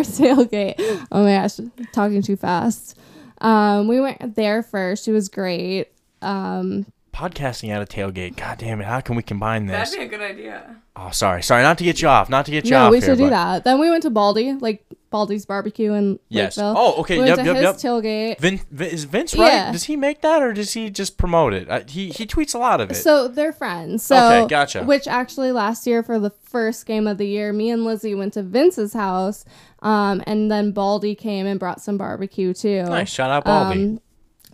tailgate. Oh my gosh. Talking too fast. Um, we went there first. She was great. Um, podcasting at a tailgate. God damn it! How can we combine this? That'd be a good idea. Oh, sorry, sorry, not to get you off, not to get you no, off. No, we should here, do but... that. Then we went to Baldi, like Baldi's Barbecue in yes. Lakeville. Oh, okay. We yep, went to yep, his yep. tailgate. Vin, Vin, is Vince right? Yeah. Does he make that or does he just promote it? Uh, he he tweets a lot of it. So they're friends. So, okay, gotcha. Which actually last year for the first game of the year, me and Lizzie went to Vince's house, um, and then Baldi came and brought some barbecue too. Nice, shout out Baldi. Um,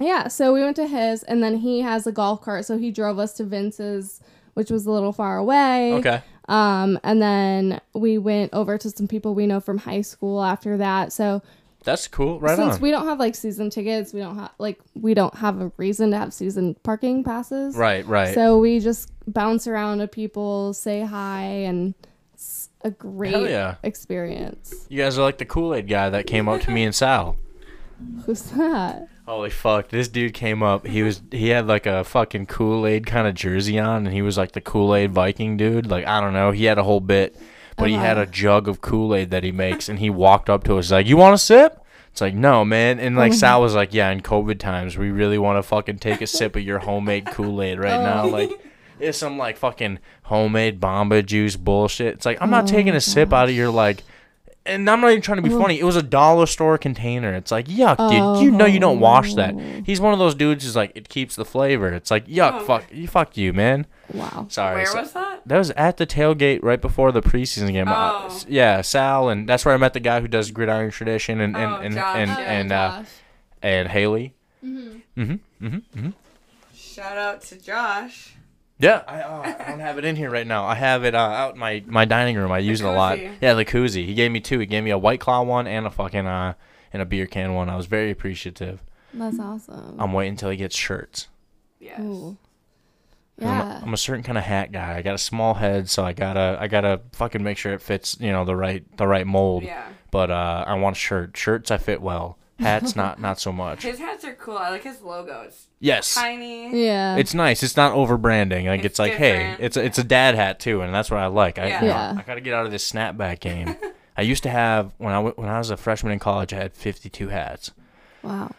Yeah, so we went to his, and then he has a golf cart, so he drove us to Vince's, which was a little far away. Okay. Um, and then we went over to some people we know from high school after that. So that's cool, right on. Since we don't have like season tickets, we don't have like we don't have a reason to have season parking passes. Right, right. So we just bounce around to people, say hi, and. It's a great Hell yeah. experience. You guys are like the Kool-Aid guy that came up to me and Sal. Who's that? Holy fuck, this dude came up. He was he had like a fucking Kool-Aid kind of jersey on, and he was like the Kool-Aid Viking dude. Like, I don't know, he had a whole bit, but oh, he wow. had a jug of Kool-Aid that he makes, and he walked up to us like, "You want a sip?" It's like, "No, man." And like Sal was like, "Yeah, in COVID times, we really want to fucking take a sip of your homemade Kool-Aid right oh. now." Like, it's some like fucking homemade Bomba juice bullshit. It's like, I'm not oh, taking a gosh. sip out of your like. And I'm not even trying to be funny. It was a dollar store container. It's like, yuck, dude. You know you don't wash that. He's one of those dudes who's like, it keeps the flavor. It's like, yuck, oh. fuck, you, fuck you, man. Wow. Sorry. Where so, was that? That was at the tailgate right before the preseason game. Oh. I, yeah, Sal, and that's where I met the guy who does Gridiron Tradition and and oh, and Josh. and oh, and, uh, and Haley. Mhm. Mhm. Mhm. Mm-hmm. Shout out to Josh. Yeah, I, uh, I don't have it in here right now. I have it uh, out in my, my dining room. I use it a lot. Yeah, the koozie. He gave me two. He gave me a White Claw one and a fucking uh and a beer can one. I was very appreciative. That's awesome. I'm waiting until he gets shirts. Yes. Ooh. Yeah. I'm a, I'm a certain kind of hat guy. I got a small head, so I gotta I gotta fucking make sure it fits, you know, the right the right mold. Yeah. But uh, I want a shirt. Shirts I fit well. Hats not not so much. His hats are cool. I like his logos. Yes. Tiny. Yeah. It's nice. It's not over branding. Like it's, it's like, different. hey, it's a, it's a dad hat too, and that's what I like. I yeah. yeah. I, I got to get out of this snapback game. I used to have when I w- when I was a freshman in college, I had fifty-two hats. Wow.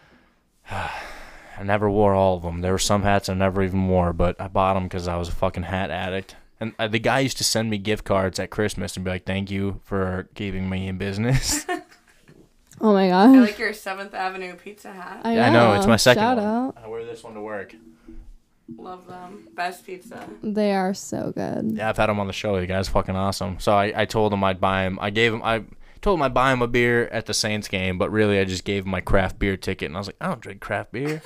I never wore all of them. There were some hats I never even wore, but I bought them because I was a fucking hat addict. And I, the guy used to send me gift cards at Christmas and be like, "Thank you for keeping me in business." Oh my god! I feel like your Seventh Avenue pizza hat. I know, yeah, I know. It's my second Shout one. Out. I wear this one to work. Love them. Best pizza. They are so good. Yeah, I've had them on the show. The guy's fucking awesome. So I, I told him I'd buy him. I gave him. I told him I'd buy him a beer at the Saints game, but really I just gave him my craft beer ticket, and I was like, I don't drink craft beer,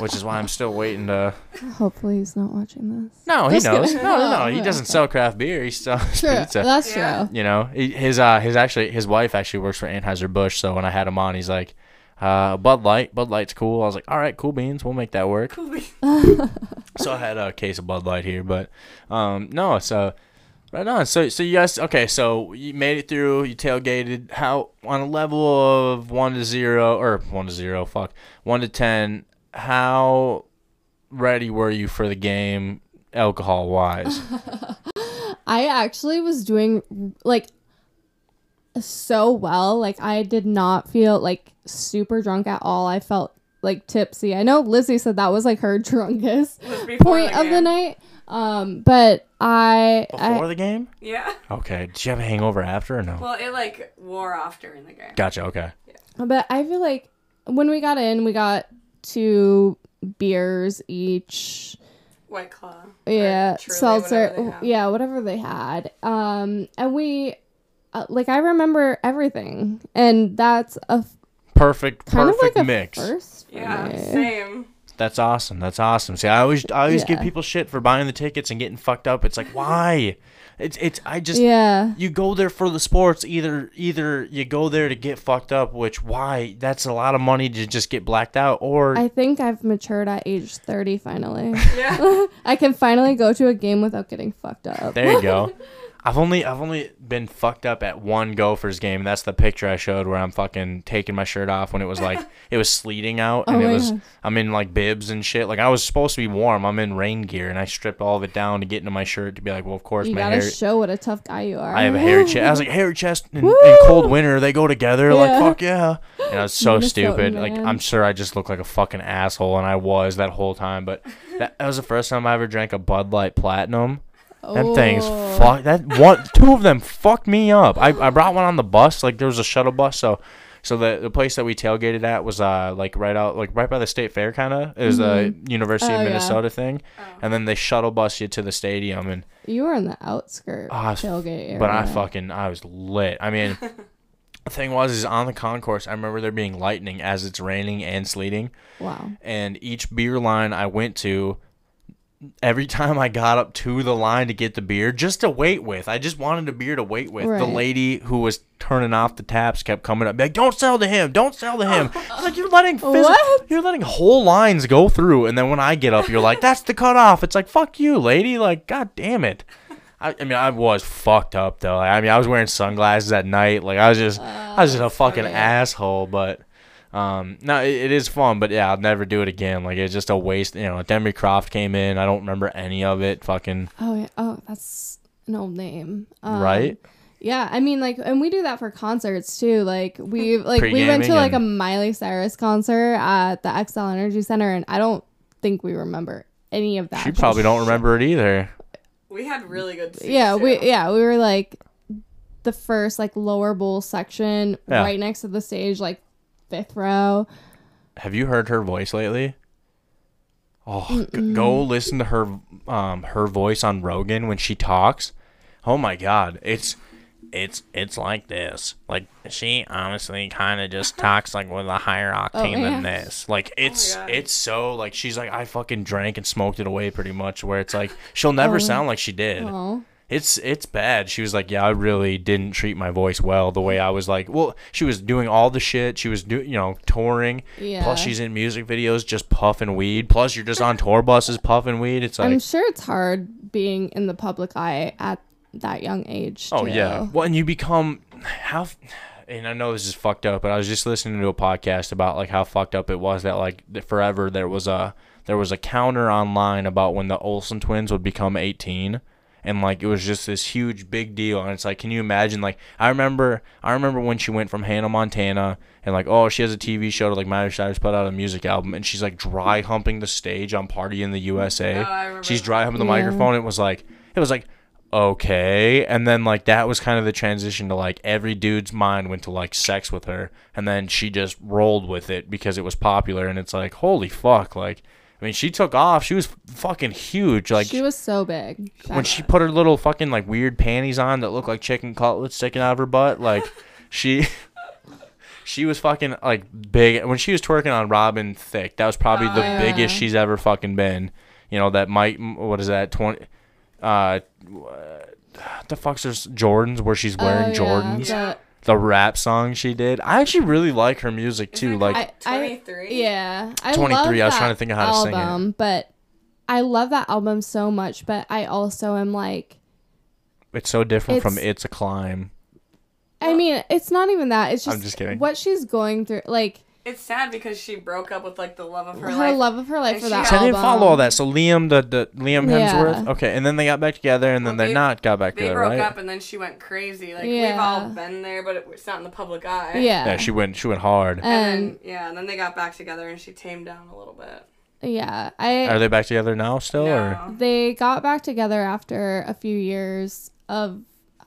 which is why I'm still waiting to. Hopefully he's not watching this. No, he just knows. Kidding. No, no, no. He doesn't sell craft beer. He sells true. pizza. That's yeah. true. You know, his uh, his actually his wife actually works for Anheuser-Busch. So when I had him on, he's like, uh, Bud Light. Bud Light's cool. I was like, all right, cool beans. We'll make that work. Cool beans. So I had a case of Bud Light here, but um, no, so. Right on. So, so you guys, okay, so you made it through, you tailgated. How, on a level of one to zero, or one to zero, fuck, one to ten, how ready were you for the game alcohol-wise? I actually was doing, like, so well. Like, I did not feel, like, super drunk at all. I felt, like, tipsy. I know Lizzie said that was, like, her drunkest point of the night. Um, but I... Before I, the game? Yeah. Okay. Did you have a hangover after or no? Well, it, like, wore off during the game. Gotcha. Okay. Yeah. But I feel like when we got in, we got two beers each. White Claw. Yeah. Truly, seltzer. Whatever yeah, whatever they had. Um, and we... Uh, like, I remember everything. And that's a... F- perfect, kind perfect of like mix. A first yeah, me. Same. That's awesome. That's awesome. See, I always, I always yeah. give people shit for buying the tickets and getting fucked up. It's like, why? It's, it's. I just. Yeah. You go there for the sports. Either, either you go there to get fucked up, which why? That's a lot of money to just get blacked out. Or I think I've matured at age thirty finally. Yeah. I can finally go to a game without getting fucked up. There you go. I've only I've only been fucked up at one Gophers game. That's the picture I showed where I'm fucking taking my shirt off when it was like it was sleeting out and oh it was gosh. I'm in like bibs and shit. Like I was supposed to be warm. I'm in rain gear and I stripped all of it down to get into my shirt to be like, well, of course you my hair. You gotta show what a tough guy you are. I have a hairy chest. I was like, hairy chest and, and cold winter they go together. Yeah. Like fuck yeah. And I was so Minnesota stupid. Man. Like I'm sure I just looked like a fucking asshole and I was that whole time. But that, that was the first time I ever drank a Bud Light Platinum. Them oh. things fuck that one two of them fucked me up. I, I brought one on the bus, like there was a shuttle bus, so so the, the place that we tailgated at was uh like right out like right by the state fair kinda. It was mm-hmm. the University oh, of Minnesota yeah. thing. Oh. And then they shuttle bus you to the stadium and you were in the outskirts uh, tailgate area. But I fucking I was lit. I mean the thing was is on the concourse I remember there being lightning as it's raining and sleeting. Wow. And each beer line I went to every time I got up to the line to get the beer, just to wait with. I just wanted a beer to wait with. Right. The lady who was turning off the taps kept coming up, like, "Don't sell to him! Don't sell to him!" I was like, "You're letting phys- you're letting whole lines go through, and then when I get up, you're like, that's the cutoff." It's like, fuck you, lady! Like, god damn it! I, I mean, I was fucked up though. I mean, I was wearing sunglasses at night. Like, I was just, uh, I was just a fucking funny. asshole, but. Um, no, it, it is fun, but yeah, I'll never do it again. Like, it's just a waste. You know, Demi Croft came in. I don't remember any of it. Fucking. Oh, yeah. Oh, that's an old name. Um, right. Yeah, I mean, like, and we do that for concerts too. Like, we like we went to like a Miley Cyrus concert at the X L Energy Center, and I don't think we remember any of that. She probably don't remember it either. We had really good seats. Yeah, too. we yeah we were like the first like lower bowl section, yeah. right next to the stage, like fifth row. Have you heard her voice lately? Oh, g- go listen to her um her voice on Rogan when she talks. Oh my God, it's. It's it's like this. Like, she honestly kind of just talks like with a higher octane oh, than this. Like, it's oh it's so like she's like, I fucking drank and smoked it away pretty much, where it's like she'll never oh. sound like she did. Oh. It's it's bad. She was like, yeah, I really didn't treat my voice well the way I was like. Well, she was doing all the shit. She was doing, you know, touring. Yeah. Plus, she's in music videos just puffing weed. Plus, you're just on tour buses puffing weed. It's like, I'm sure it's hard being in the public eye at that young age too. Oh yeah, well, and you become how, and I know this is fucked up, but I was just listening to a podcast about like how fucked up it was that like forever there was a there was a counter online about when the Olsen twins would become eighteen, and like it was just this huge big deal. And it's like, can you imagine? Like, I remember I remember when she went from Hannah Montana and like, oh, she has a T V show to like Miley Cyrus put out a music album, and she's like dry humping the stage on Party in the U S A. Oh, she's dry humping the yeah. microphone. It was like it was like. Okay, and then like that was kind of the transition to like every dude's mind went to like sex with her, and then she just rolled with it because it was popular. And it's like, holy fuck, like, I mean, she took off. She was fucking huge. Like, she was so big when she put her little fucking like weird panties on that looked like chicken cutlets sticking out of her butt. Like, she she was fucking like big when she was twerking on Robin Thicke. That was probably oh, the yeah. biggest she's ever fucking been, you know. That might, what is that, twenty uh the fuck's there's Jordans where she's wearing oh, Jordans yeah, the, the rap song she did. I actually really like her music too. Like, twenty-three yeah, I twenty-three love I was trying to think of how album, to sing it, but I love that album so much. But I also am like, it's so different it's, from It's a Climb. I mean, it's not even that, it's just, I'm just kidding. What she's going through, like, it's sad because she broke up with like the love of her, her life. Her love of her life and for that album. So I didn't follow all that. So Liam, the, the Liam Hemsworth. Yeah. Okay, and then they got back together, and then well, they, they're not got back they together. They broke right? up, and then she went crazy. Like yeah. we've all been there, but it's not in the public eye. Yeah. Yeah, she went. She went hard. And, and then, yeah, and then they got back together, and she tamed down a little bit. Yeah, I. Are they back together now still? No. Or? They got back together after a few years of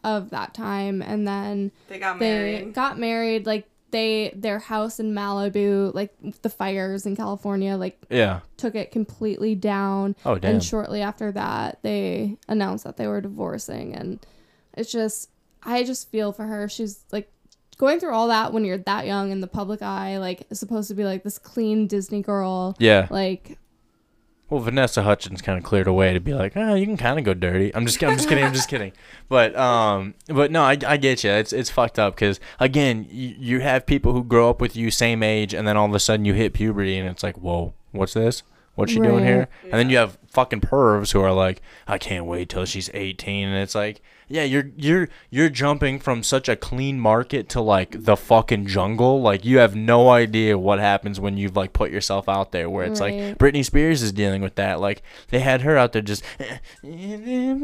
of that time, and then they got married. They got married like. They their house in Malibu, like the fires in California, like yeah. took it completely down. Oh damn! And shortly after that, they announced that they were divorcing, and it's just I just feel for her. She's like going through all that when you're that young in the public eye, like supposed to be like this clean Disney girl. Yeah. Like, well, Vanessa Hudgens kind of cleared away to be like, oh, you can kind of go dirty. I'm just, I'm just kidding. I'm just kidding. But um, but no, I, I get you. It's it's fucked up because, again, you, you have people who grow up with you same age, and then all of a sudden you hit puberty, and it's like, whoa, what's this? What's she right. doing here? Yeah. And then you have fucking pervs who are like, I can't wait till she's eighteen, and it's like, yeah, you're you're you're jumping from such a clean market to like the fucking jungle. Like, you have no idea what happens when you've like put yourself out there. Where it's right. like Britney Spears is dealing with that. Like, they had her out there just and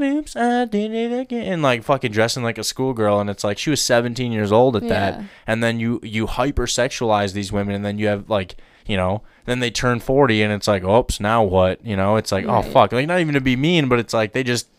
like fucking dressing like a schoolgirl, and it's like she was seventeen years old at yeah. that. And then you you hypersexualize these women, and then you have like. You know, then they turn forty, and it's like, oops, now what? You know, it's like, right. oh, fuck. Like, not even to be mean, but it's like they just,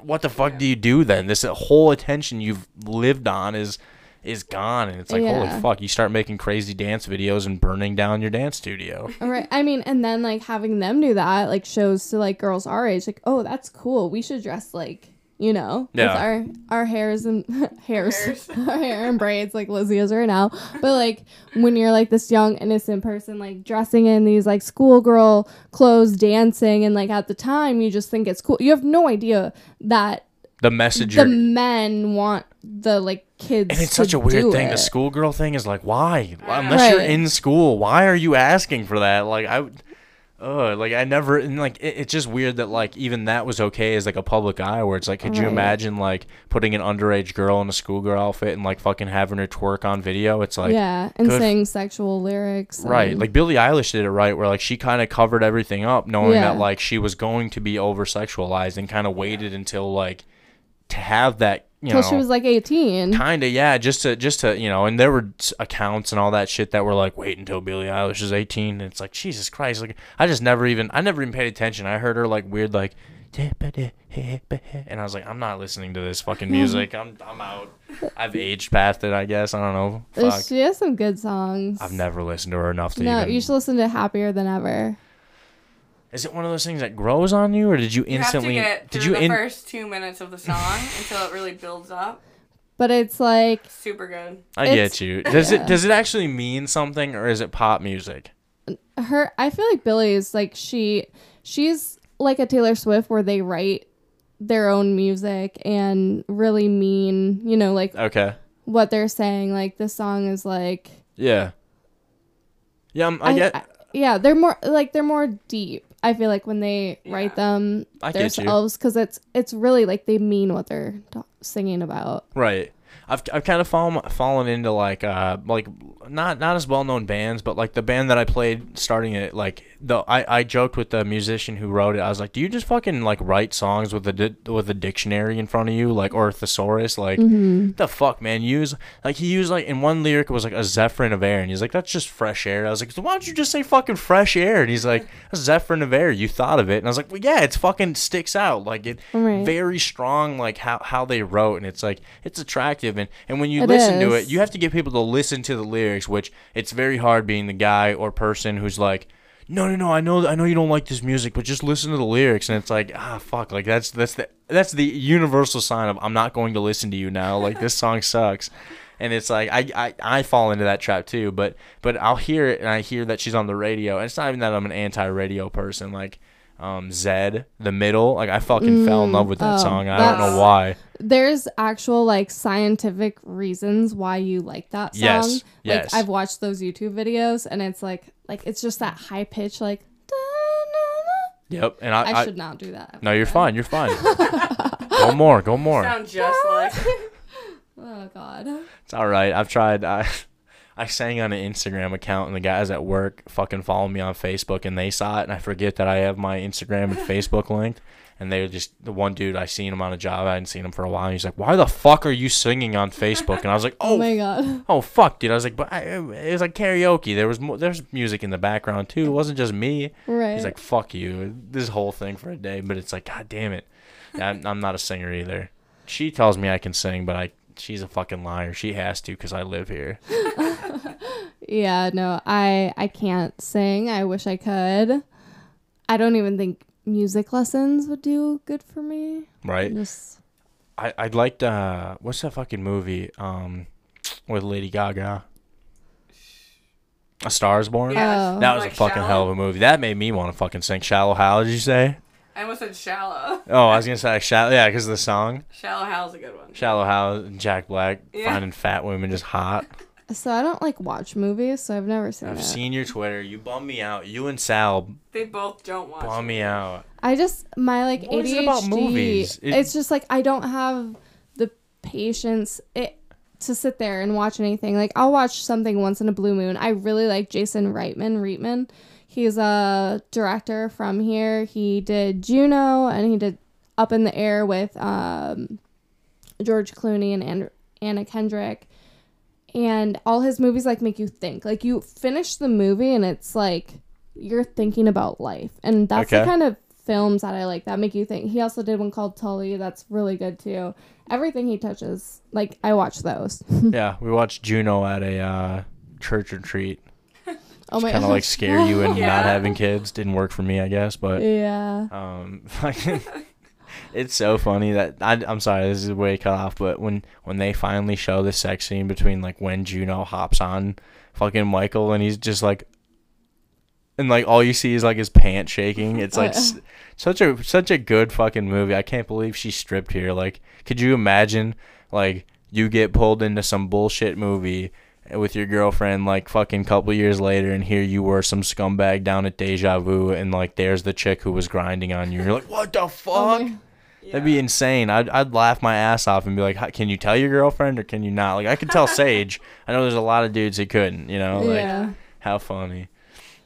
what the fuck yeah. do you do then? This whole attention you've lived on is is gone, and it's like, yeah. holy fuck. You start making crazy dance videos and burning down your dance studio. All right. I mean, and then, like, having them do that, like, shows to, like, girls our age, like, oh, that's cool. We should dress like, you know, yeah. with our, our hairs and hairs, hairs. our hair and braids like Lizzie is right now. But like when you're like this young, innocent person, like dressing in these like schoolgirl clothes, dancing. And like at the time you just think it's cool. You have no idea that the message the men want the like kids. And it's such a weird thing. It. The schoolgirl thing is like, why? Unless right. you're in school, why are you asking for that? Like I oh, like I never, and like it, it's just weird that like even that was okay as like a public eye, where it's like, could right. you imagine like putting an underage girl in a schoolgirl outfit and like fucking having her twerk on video? It's like, yeah, and saying sexual lyrics, right? And... like Billie Eilish did it right, where like she kind of covered everything up, knowing yeah. that like she was going to be over sexualized, and kind of waited until like to have that. You know, she was like eighteen. Kind of, yeah. Just to, just to, you know, and there were accounts and all that shit that were like, wait until Billie Eilish is eighteen. And it's like, Jesus Christ. Like, I just never even, I never even paid attention. I heard her like weird, like, and I was like, I'm not listening to this fucking music. I'm, I'm out. I've aged past it, I guess. I don't know. Fuck. She has some good songs. I've never listened to her enough to no, even. No, you should listen to Happier Than Ever. Is it one of those things that grows on you, or did you instantly? You have to get did you the in- first two minutes of the song until it really builds up? But it's like super good. I it's, get you. Does yeah. it does it actually mean something, or is it pop music? Her, I feel like Billie's like she she's like a Taylor Swift, where they write their own music and really mean, you know, like okay. what they're saying. Like this song is like yeah, yeah. I'm, I, I get I, yeah. They're more like they're more deep. I feel like when they yeah. write them I themselves, because it's it's really like they mean what they're ta- singing about. Right. I've I've kind of fallen fallen into like uh like not not as well known bands, but like the band that I played starting it like the I, I joked with the musician who wrote it. I was like, do you just fucking like write songs with a di- with a dictionary in front of you, like, or a thesaurus? Like mm-hmm. the fuck, man. Use like he used like in one lyric it was like a zephyrin of air, and he's like, that's just fresh air. I was like, so why don't you just say fucking fresh air? And he's like, a zephyrin of air. You thought of it, and I was like, well, yeah, it's fucking sticks out like it right. very strong like how how they wrote, and it's like it's attractive. And, and when you it listen is. to it, you have to get people to listen to the lyrics, which it's very hard being the guy or person who's like, no, no, no, I know I know you don't like this music, but just listen to the lyrics. And it's like, ah, fuck, like that's that's the that's the universal sign of I'm not going to listen to you now. Like this song sucks. And it's like I, I, I fall into that trap too, but but I'll hear it and I hear that she's on the radio. And it's not even that I'm an anti-radio person, like um Zed, The Middle, like I fucking mm, fell in love with that oh, song. I don't know why. There's actual like scientific reasons why you like that song. Yes, like yes. I've watched those YouTube videos, and it's like like it's just that high pitch like da-na-na. Yep. And I, I should I, not do that. No, you're that. fine. You're fine. Go more. Go more. You sound just like. Oh God. It's all right. I've tried. I I sang on an Instagram account, and the guys at work fucking follow me on Facebook, and they saw it, and I forget that I have my Instagram and Facebook linked. And they were just the one dude I seen him on a job. I hadn't seen him for a while. And he's like, "Why the fuck are you singing on Facebook?" And I was like, "Oh, oh my god, oh fuck, dude." I was like, "But I, it was like karaoke. There was mo- there's music in the background too. It wasn't just me." Right. He's like, "Fuck you." This whole thing for a day, but it's like, god damn it, I'm, I'm not a singer either. She tells me I can sing, but I she's a fucking liar. She has to because I live here. Yeah, no, I I can't sing. I wish I could. I don't even think. Music lessons would do good for me. Right. Just... I, I'd like to... Uh, what's that fucking movie um, with Lady Gaga? A Star is Born? Yeah. Oh. That was like a fucking Shallow. Hell of a movie. That made me want to fucking sing. Shallow How, did you say? I almost said Shallow. Oh, I was going to say Shallow. Yeah, because of the song. Shallow How's a good one. Shallow How, Jack Black, yeah. finding fat women just hot. So I don't like watch movies, so I've never seen. I've it. seen your Twitter. You bum me out. You and Sal. They both don't watch. Bum me out. I just my like what A D H D. Is it about movies? It, it's just like I don't have the patience it, to sit there and watch anything. Like I'll watch something once in a blue moon. I really like Jason Reitman. Reitman. He's a director from here. He did Juno, and he did Up in the Air with um, George Clooney and Andrew, Anna Kendrick. And all his movies, like, make you think. Like, you finish the movie, and it's, like, you're thinking about life. And that's okay. the kind of films that I like that make you think. He also did one called Tully. That's really good, too. Everything he touches, like, I watch those. Yeah, we watched Juno at a uh, church retreat. Oh my kind of, like, scare you and yeah. not having kids. Didn't work for me, I guess, but... Yeah. Um, fucking... It's so funny that I, I'm sorry this is way cut off, but when when they finally show the sex scene between like when Juno hops on fucking Michael and he's just like and like all you see is like his pants shaking. It's like uh, s- such a such a good fucking movie. I can't believe she stripped here. Like, could you imagine like you get pulled into some bullshit movie with your girlfriend like fucking couple years later, and here you were some scumbag down at Deja Vu, and like there's the chick who was grinding on you. You're like, what the fuck? Oh my- yeah. That'd be insane. I'd I'd laugh my ass off and be like, can you tell your girlfriend or can you not? Like, I could tell Sage. I know there's a lot of dudes who couldn't, you know? Like, yeah. How funny.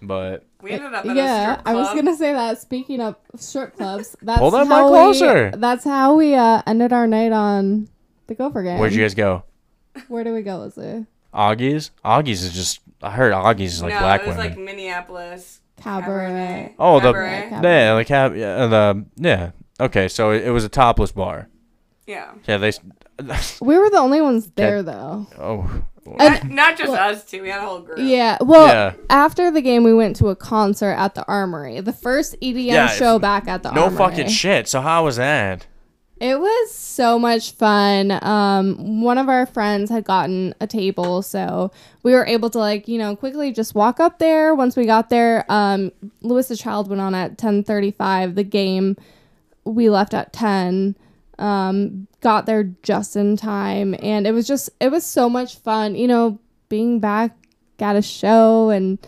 But we ended up at yeah, a strip club. I was gonna say that. Speaking of strip clubs, that's Hold up how my closer. We, that's how we uh, ended our night on the Gopher game. Where'd you guys go? Where do we go, Lizzie? Auggies. Auggies is just. I heard Auggies is like no, black women. No, it was women. Like Minneapolis Cabaret. Cabaret. Oh, the Cabaret. yeah, the cab, yeah, the yeah. Okay, so it was a topless bar. Yeah. Yeah, they. We were the only ones there, yeah. though. Oh. And, not just well, us two. We had a whole group. Yeah. Well, yeah. After the game, we went to a concert at the Armory. The first E D M yeah, show back at the no Armory. No fucking shit. So how was that? It was so much fun. Um, one of our friends had gotten a table, so we were able to, like, you know, quickly just walk up there. Once we got there, um, Louis the Child went on at ten thirty-five. The game, we left at ten. Um, got there just in time, and it was just it was so much fun, you know, being back at a show. And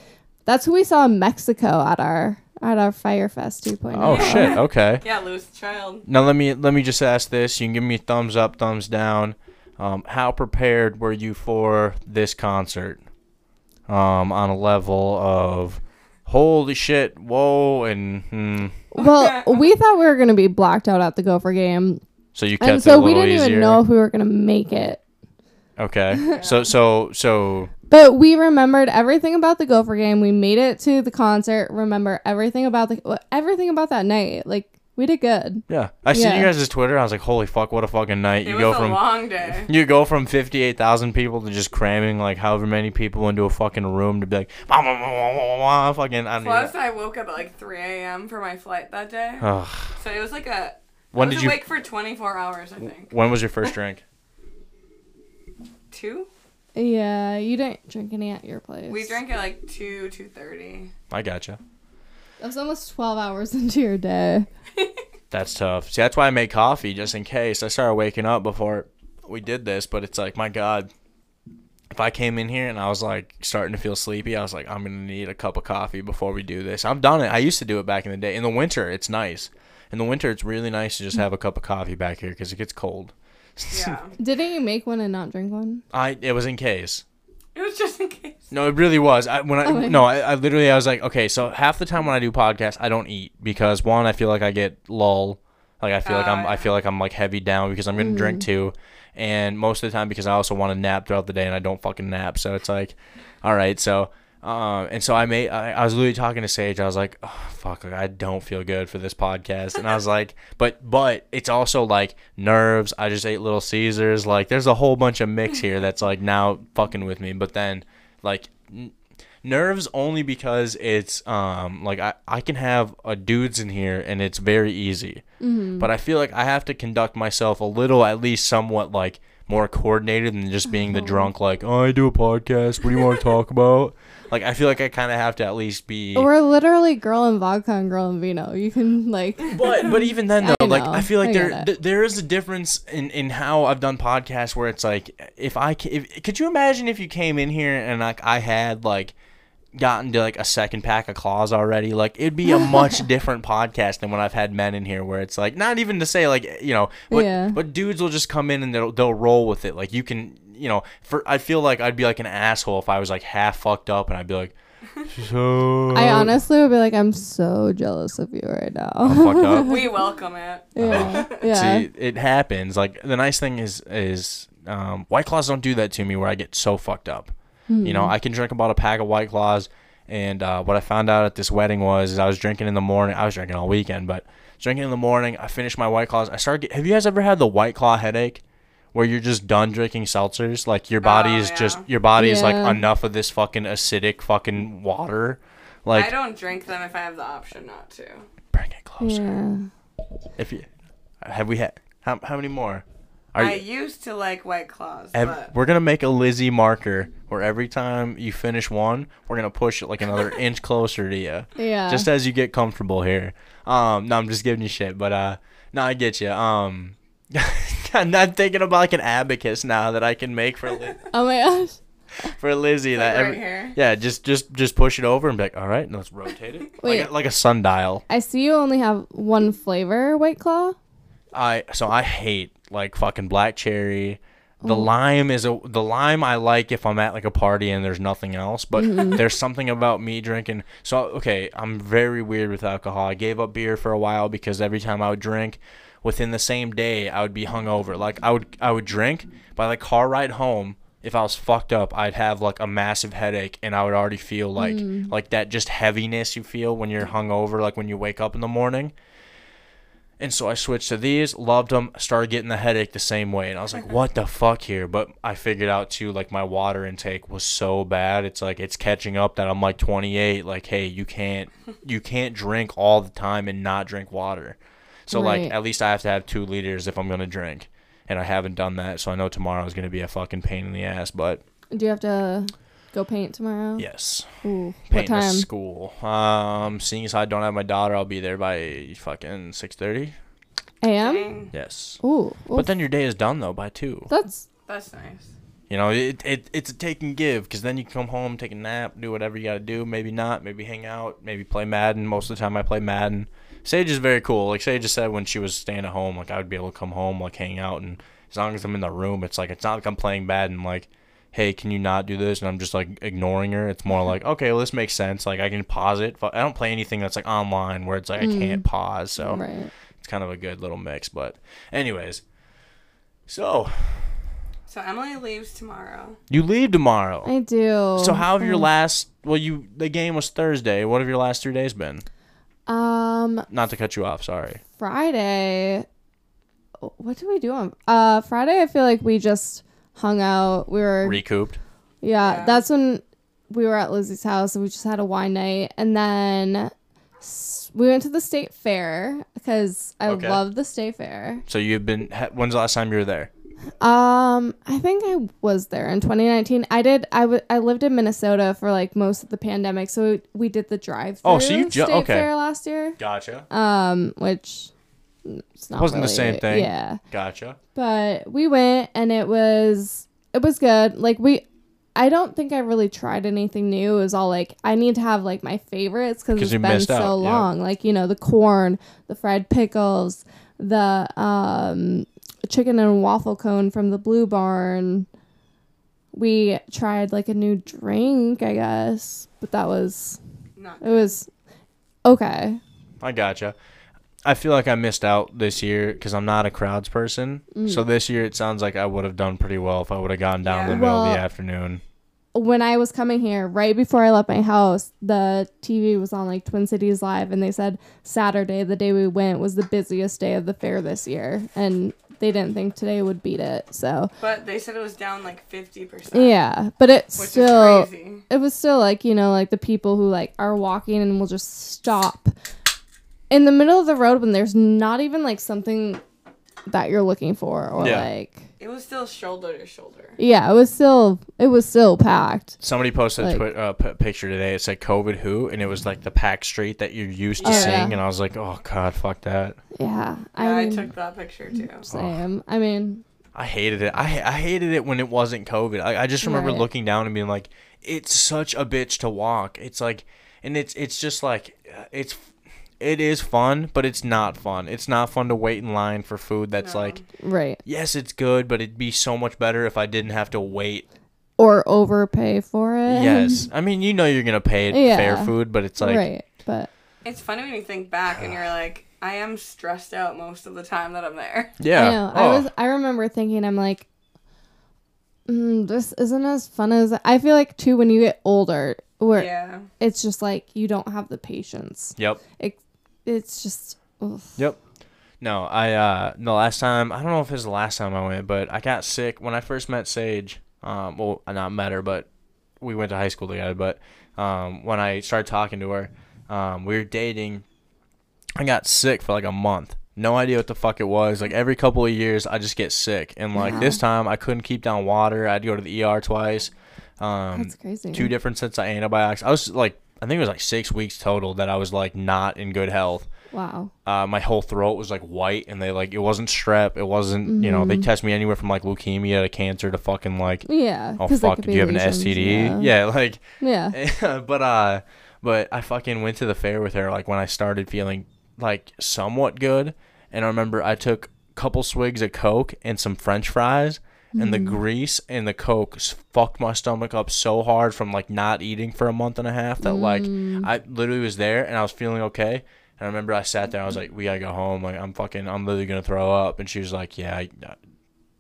that's who we saw in Mexico at our at our Firefest two point oh. Oh shit, okay. Yeah, Louis the Child. Now let me let me just ask this. You can give me a thumbs up, thumbs down. Um, how prepared were you for this concert? Um, on a level of holy shit, whoa, and hmm. Well, we thought we were gonna be blacked out at the Gopher game. So you kept and so it a little we didn't easier. Even know if we were gonna make it. Okay. Yeah. So so so. But we remembered everything about the Gopher game. We made it to the concert. Remember everything about the everything about that night. Like we did good. Yeah, I yeah. seen you guys' Twitter. I was like, holy fuck, what a fucking night! It you was go a from long day. You go from fifty-eight thousand people to just cramming like however many people into a fucking room to be like, bah, bah, bah, bah, bah, fucking. I Plus, I woke up at like three a.m. for my flight that day. Ugh. So it was like a. When I was did awake you, for twenty-four hours, I think. When was your first drink? Two? Yeah, you didn't drink any at your place. We drank at like two, two thirty. I gotcha. That was almost twelve hours into your day. That's tough. See, that's why I made coffee, just in case. I started waking up before we did this, but it's like, my God, if I came in here and I was like starting to feel sleepy, I was like, I'm going to need a cup of coffee before we do this. I've done it. I used to do it back in the day. In the winter, it's nice. In the winter, it's really nice to just have a cup of coffee back here because it gets cold. Yeah. Didn't you make one and not drink one? I it was in case. It was just in case. No, it really was. I when I oh no, I, I literally I was like, okay, so half the time when I do podcasts, I don't eat because one, I feel like I get lull, like I feel uh, like I'm I feel like I'm like heavy down because I'm gonna mm. drink two, and most of the time because I also want to nap throughout the day and I don't fucking nap, so it's like, all right, so. Um, and so I made, I, I was literally talking to Sage. I was like, oh, fuck, like, I don't feel good for this podcast. And I was like, but, but it's also like nerves. I just ate Little Caesars. Like there's a whole bunch of mix here that's like now fucking with me. But then like n- nerves only because it's, um, like I, I can have a dudes in here and it's very easy, mm-hmm. but I feel like I have to conduct myself a little, at least somewhat like more coordinated than just being the drunk, like, oh, I do a podcast. What do you want to talk about? Like, I feel like I kind of have to at least be... We're literally girl in vodka and girl in vino. You can, like... But but even then, though, I like, I feel like I there th- there is a difference in, in how I've done podcasts where it's like, if I... If, could you imagine if you came in here and, like, I had, like, gotten to, like, a second pack of claws already? Like, it'd be a much different podcast than when I've had men in here where it's, like, not even to say, like, you know... But, yeah. But dudes will just come in and they'll they'll roll with it. Like, you can... You know, for I feel like I'd be like an asshole if I was like half fucked up and I'd be like, so. I honestly would be like, I'm so jealous of you right now. I'm fucked up. We welcome it. Yeah. Uh, yeah. See, it happens. Like the nice thing is, is um, White Claws don't do that to me where I get so fucked up. Mm-hmm. You know, I can drink about a pack of White Claws. And uh, what I found out at this wedding was, is I was drinking in the morning. I was drinking all weekend, but drinking in the morning. I finished my White Claws. I started. Get, have you guys ever had the White Claw headache? Where you're just done drinking seltzers, like your body oh, is yeah. just your body yeah. is like enough of this fucking acidic fucking water. Like I don't drink them if I have the option not to. Bring it closer. Yeah. If you have we had how how many more? Are I you, used to like White Claws. Have, but... We're gonna make a Lizzie marker where every time you finish one, we're gonna push it like another inch closer to you. Yeah. Just as you get comfortable here. Um, no, I'm just giving you shit, but uh, no, I get you. Um. I'm not thinking about like an abacus now that I can make for. Li- oh my gosh! for Lizzie. Like that every, right yeah, just just just push it over and be like, all right, and let's rotate it. Wait, like, a, like a sundial. I see you only have one flavor, White Claw. I so I hate like fucking black cherry. The lime is a the lime I like if I'm at like a party and there's nothing else, but mm-hmm. there's something about me drinking. So okay, I'm very weird with alcohol. I gave up beer for a while because every time I would drink, within the same day I would be hungover. Like I would I would drink by the car ride home. If I was fucked up, I'd have like a massive headache, and I would already feel like mm. like that just heaviness you feel when you're hungover, like when you wake up in the morning. And so I switched to these, loved them, started getting the headache the same way. And I was like, what the fuck here? But I figured out, too, like, my water intake was so bad. It's like it's catching up that I'm, like, twenty-eight. Like, hey, you can't you can't drink all the time and not drink water. So, right. like, at least I have to have two liters if I'm going to drink. And I haven't done that, so I know tomorrow is going to be a fucking pain in the ass. But do you have to go paint tomorrow? Yes. Ooh, paint at school. Um, seeing as I don't have my daughter, I'll be there by fucking six thirty. A M. Yes. Ooh. Oof. But then your day is done though by two. That's that's nice. You know, it it it's a take and give because then you come home, take a nap, do whatever you gotta do. Maybe not. Maybe hang out. Maybe play Madden. Most of the time, I play Madden. Sage is very cool. Like Sage just said, when she was staying at home, like I would be able to come home, like hang out, and as long as I'm in the room, it's like it's not like I'm playing Madden, like. Hey, can you not do this? And I'm just, like, ignoring her. It's more like, okay, well, this makes sense. Like, I can pause it. I don't play anything that's, like, online where it's, like, mm. I can't pause. So right. It's kind of a good little mix. But anyways, so. So Emily leaves tomorrow. You leave tomorrow. I do. So how have your last, well, you the game was Thursday. What have your last three days been? Um. Not to cut you off, sorry. Friday. What do we do on uh, Friday? I feel like we just hung out. We were recouped. Yeah, yeah, that's when we were at Lizzie's house and we just had a wine night, and then we went to the state fair because I okay. love the state fair. So you've been. When's the last time you were there? Um, I think I was there in twenty nineteen. I did. I, w- I lived in Minnesota for like most of the pandemic, so we, we did the drive-through oh, so you ju- state okay. fair last year. Gotcha. Um, which. It's not wasn't really, the same thing. Yeah. Gotcha. But we went and it was it was good. Like we I don't think I really tried anything new. It was all like I need to have like my favorites because it's been so out. long. Yeah. Like, you know, the corn, the fried pickles, the um chicken and waffle cone from the Blue Barn. We tried like a new drink, I guess, but that was not it was okay. I gotcha. I feel like I missed out this year because I'm not a crowds person. Mm. So this year it sounds like I would have done pretty well if I would have gone down yeah. in the middle well, of the afternoon. When I was coming here, right before I left my house, the T V was on like Twin Cities Live, and they said Saturday, the day we went, was the busiest day of the fair this year. And they didn't think today would beat it. So, but they said it was down like fifty percent. Yeah, but it's still is crazy. It was still like, you know, like the people who like are walking and will just stop in the middle of the road when there's not even, like, something that you're looking for or, yeah. like... It was still shoulder to shoulder. Yeah, it was still it was still packed. Somebody posted like, a twi- uh, p- picture today. It said COVID who, and it was, like, the packed street that you're used to oh, seeing, yeah. and I was like, oh, God, fuck that. Yeah. I, yeah, mean, I took that picture, too. Same. Oh. I mean... I hated it. I I hated it when it wasn't COVID. I, I just remember right. looking down and being like, it's such a bitch to walk. It's, like... And it's it's just, like... It's... It is fun, but it's not fun. It's not fun to wait in line for food that's no. like, right. yes, it's good, but it'd be so much better if I didn't have to wait. Or overpay for it. Yes. I mean, you know you're going to pay it yeah. fair food, but it's like. Right, but. It's funny when you think back and you're like, I am stressed out most of the time that I'm there. Yeah. I know. Oh. I, was, I remember thinking, I'm like, mm, this isn't as fun as. I feel like, too, when you get older, where yeah. it's just like you don't have the patience. Yep. It, It's just... Ugh. Yep. No, I... Uh, the last time... I don't know if it was the last time I went, but I got sick when I first met Sage. Um, well, I not met her, but we went to high school together. But um, when I started talking to her, um, we were dating. I got sick for like a month. No idea what the fuck it was. Like every couple of years, I just get sick. And like yeah. this time, I couldn't keep down water. I'd go to the E R twice. Um, That's crazy. Two different sets of antibiotics. I was like... I think it was like six weeks total that I was like not in good health. Wow. Uh, my whole throat was like white, and they like, it wasn't strep. It wasn't, mm-hmm. you know, they test me anywhere from like leukemia to cancer to fucking like, yeah. Oh, fuck. Did you have an S T D? Yeah. yeah like, yeah. but, uh, but I fucking went to the fair with her like when I started feeling like somewhat good. And I remember I took a couple swigs of Coke and some French fries. And the grease and the Coke fucked my stomach up so hard from, like, not eating for a month and a half that, mm. like, I literally was there and I was feeling okay. And I remember I sat there and I was like, we gotta go home. Like, I'm fucking, I'm literally gonna throw up. And she was like, yeah, I, I,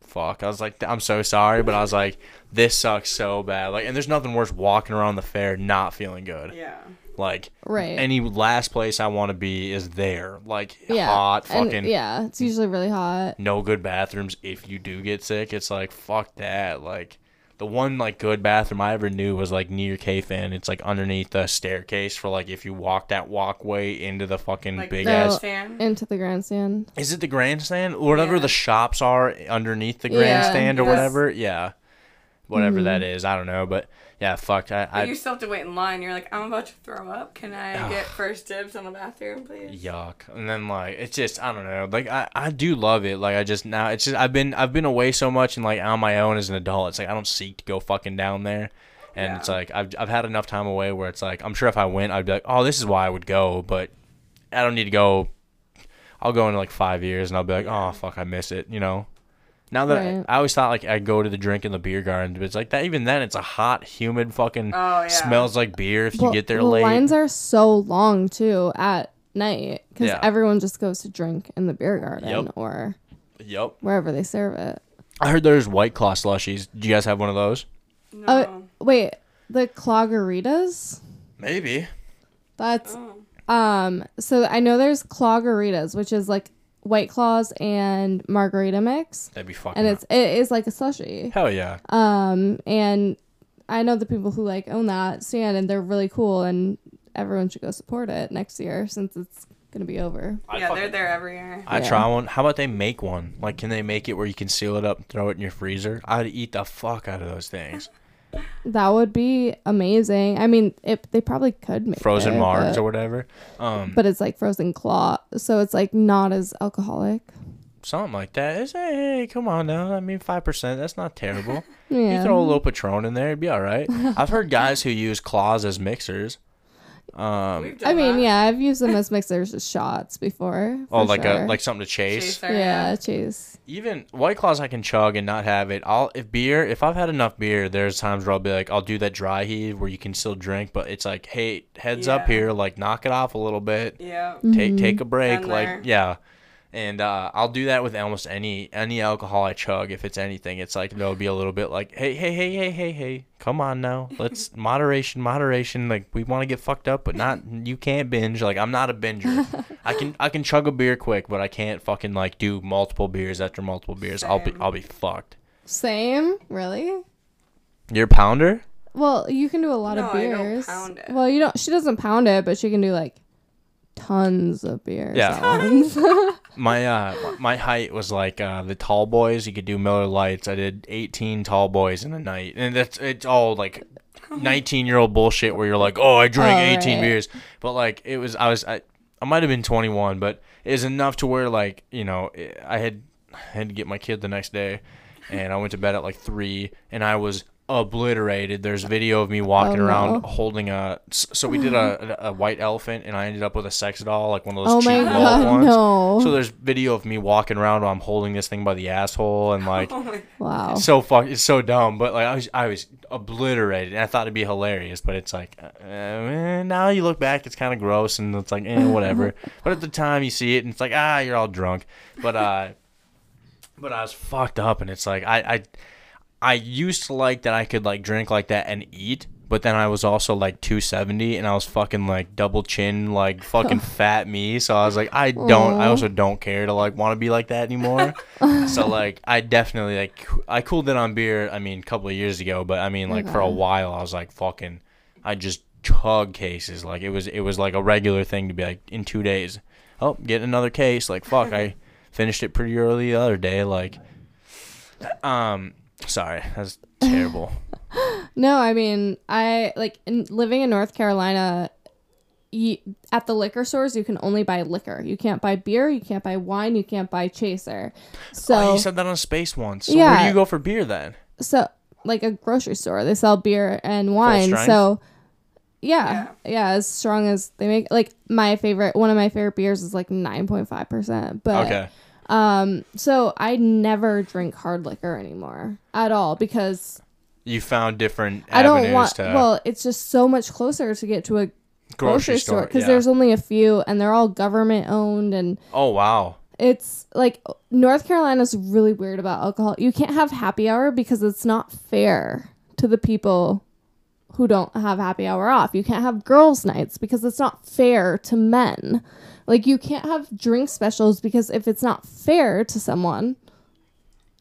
fuck. I was like, I'm so sorry. But I was like, this sucks so bad. Like, and there's nothing worse walking around the fair not feeling good. Yeah. Like, right. any last place I want to be is there. Like, yeah. hot, fucking. And, yeah, it's usually really hot. No good bathrooms if you do get sick. It's like, fuck that. Like, the one, like, good bathroom I ever knew was, like, near K-Fan. It's, like, underneath the staircase for, like, if you walk that walkway into the fucking like big-ass. Into the grandstand. Is it the grandstand? Or whatever yeah. the shops are underneath the grandstand yeah, or whatever. Yeah. Whatever mm-hmm. that is. I don't know, but... Yeah, fuck. I, I, you still have to wait in line. You're like, I'm about to throw up. Can I ugh. get first dibs on the bathroom, please? Yuck. And then like, it's just, I don't know. Like, I, I do love it. Like, I just now, it's just I've been I've been away so much and like on my own as an adult. It's like I don't seek to go fucking down there. And yeah. it's like I've I've had enough time away where it's like I'm sure if I went, I'd be like, oh, this is why I would go, but I don't need to go. I'll go in like five years and I'll be like, oh fuck, I miss it, you know. Now that right. I, I always thought like I'd go to the drink in the beer garden, but it's like that. Even then, it's a hot, humid, fucking oh, yeah. smells like beer. If well, you get there the late, lines are so long too at night because yeah. everyone just goes to drink in the beer garden yep. or yep wherever they serve it. I heard there's White Claw slushies. Do you guys have one of those? No. Uh, wait, the Cloggeritas? Maybe. That's oh. um. So I know there's Cloggeritas, which is like. White Claws and margarita mix. That'd be fucking. And it's up. It is like a slushie. Hell yeah. Um, and I know the people who like own that stand, and they're really cool, and everyone should go support it next year since it's gonna be over. I yeah, fucking, they're there every year. I yeah. try one. How about they make one? Like, can they make it where you can seal it up and throw it in your freezer? I'd eat the fuck out of those things. That would be amazing. I mean, it, they probably could make frozen it, Mars but, or whatever. Um, but it's like frozen claw, so it's like not as alcoholic. Something like that. It's, hey, hey, come on now. I mean, five percent. That's not terrible. yeah. You throw a little Patron in there, it'd be all right. I've heard guys who use claws as mixers. Um, I mean, that. yeah, I've used them as mixers as shots before. Oh, like sure. a like something to chase. Chaser, yeah, yeah, chase. Even White Claws, I can chug and not have it. I'll if beer. If I've had enough beer, there's times where I'll be like, I'll do that dry heave where you can still drink, but it's like, hey, heads yeah. up here, like knock it off a little bit. Yeah. Mm-hmm. Take take a break, Down like there. yeah. And uh, I'll do that with almost any any alcohol I chug. If it's anything, it's like there'll be a little bit like, hey, hey, hey, hey, hey, hey, come on now, let's moderation, moderation. Like we want to get fucked up, but not you can't binge. Like I'm not a binger. I can I can chug a beer quick, but I can't fucking like do multiple beers after multiple beers. Same. I'll be I'll be fucked. Same, really. You're a pounder? Well, you can do a lot no, of beers. I don't pound it. Well, you don't. She doesn't pound it, but she can do like. Tons of beer. Yeah. my uh, my height was like uh, the tall boys. You could do Miller Lights. I did eighteen tall boys in a night, and that's it's all like nineteen-year-old bullshit where you're like, oh, I drank oh, eighteen right. beers, but like it was I was I, I might have been twenty-one, but it was enough to where like you know I had I had to get my kid the next day, and I went to bed at like three, and I was. Obliterated. There's video of me walking oh, around no. holding a. So we did a, a white elephant, and I ended up with a sex doll, like one of those oh cheap little ones. No. So there's video of me walking around while I'm holding this thing by the asshole, and like, oh wow, it's so fuck, it's so dumb. But like, I was, I was obliterated. And I thought it'd be hilarious, but it's like, uh, eh, now you look back, it's kind of gross, and it's like, eh, whatever. But at the time, you see it, and it's like, ah, you're all drunk. But uh, but I was fucked up, and it's like, I, I. I used to like that I could, like, drink like that and eat, but then I was also, like, two seventy, and I was fucking, like, double chin, like, fucking fat me, so I was like, I don't, Aww. I also don't care to, like, want to be like that anymore, so, like, I definitely, like, I cooled it on beer, I mean, a couple of years ago, but, I mean, like, okay. for a while, I was, like, fucking, I just chug cases, like, it was, it was, like, a regular thing to be, like, in two days, oh, get another case, like, fuck, I finished it pretty early the other day, like, um... Sorry, that's terrible. No, I mean, I like in, living in North Carolina, you, at the liquor stores, you can only buy liquor. You can't buy beer. You can't buy wine. You can't buy chaser. So oh, you said that on Space once. So yeah. Where do you go for beer then? So like a grocery store, they sell beer and wine. So yeah, yeah, yeah, as strong as they make. Like my favorite, one of my favorite beers is like nine point five percent. But okay. Um, so I never drink hard liquor anymore at all because you found different I don't avenues want, to well, it's just so much closer to get to a grocery, grocery store because yeah. there's only a few and they're all government owned and oh wow. It's like North Carolina's really weird about alcohol. You can't have happy hour because it's not fair to the people who don't have happy hour off. You can't have girls' nights because it's not fair to men. Like, you can't have drink specials because if it's not fair to someone,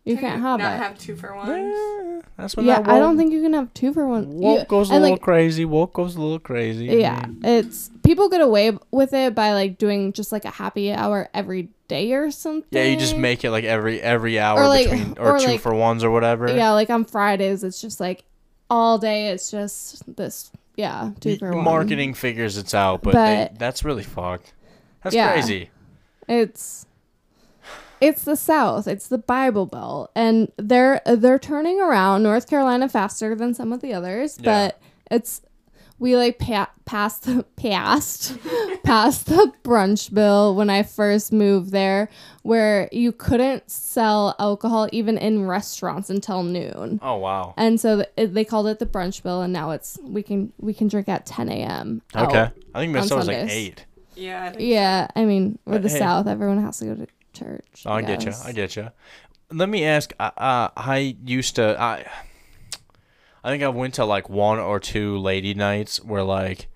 you can can't you have not it. Not have two for ones. Yeah, that's what. Yeah, that I don't think you can have two for one. Woke goes a little like, crazy. Woke goes a little crazy. Yeah, it's people get away with it by like doing just like a happy hour every day or something. Yeah, you just make it like every every hour or like, between or, or two like, for ones or whatever. Yeah, like on Fridays, it's just like all day. It's just this. Yeah, two for one. Marketing figures it's out, but, but they, that's really fucked. That's yeah, crazy. It's it's the South. It's the Bible Belt. And they're they're turning around North Carolina faster than some of the others, yeah. but it's we like pa- past the past past the brunch bill when I first moved there where you couldn't sell alcohol even in restaurants until noon. Oh wow. And so th- they called it the brunch bill and now it's we can we can drink at ten a.m. Okay. I think Minnesota's like eight. Yeah. I think yeah. So. I mean, we're the hey, South. Everyone has to go to church. I, I get you. I get you. Let me ask. Uh, uh, I used to. I. I think I went to like one or two lady nights where like,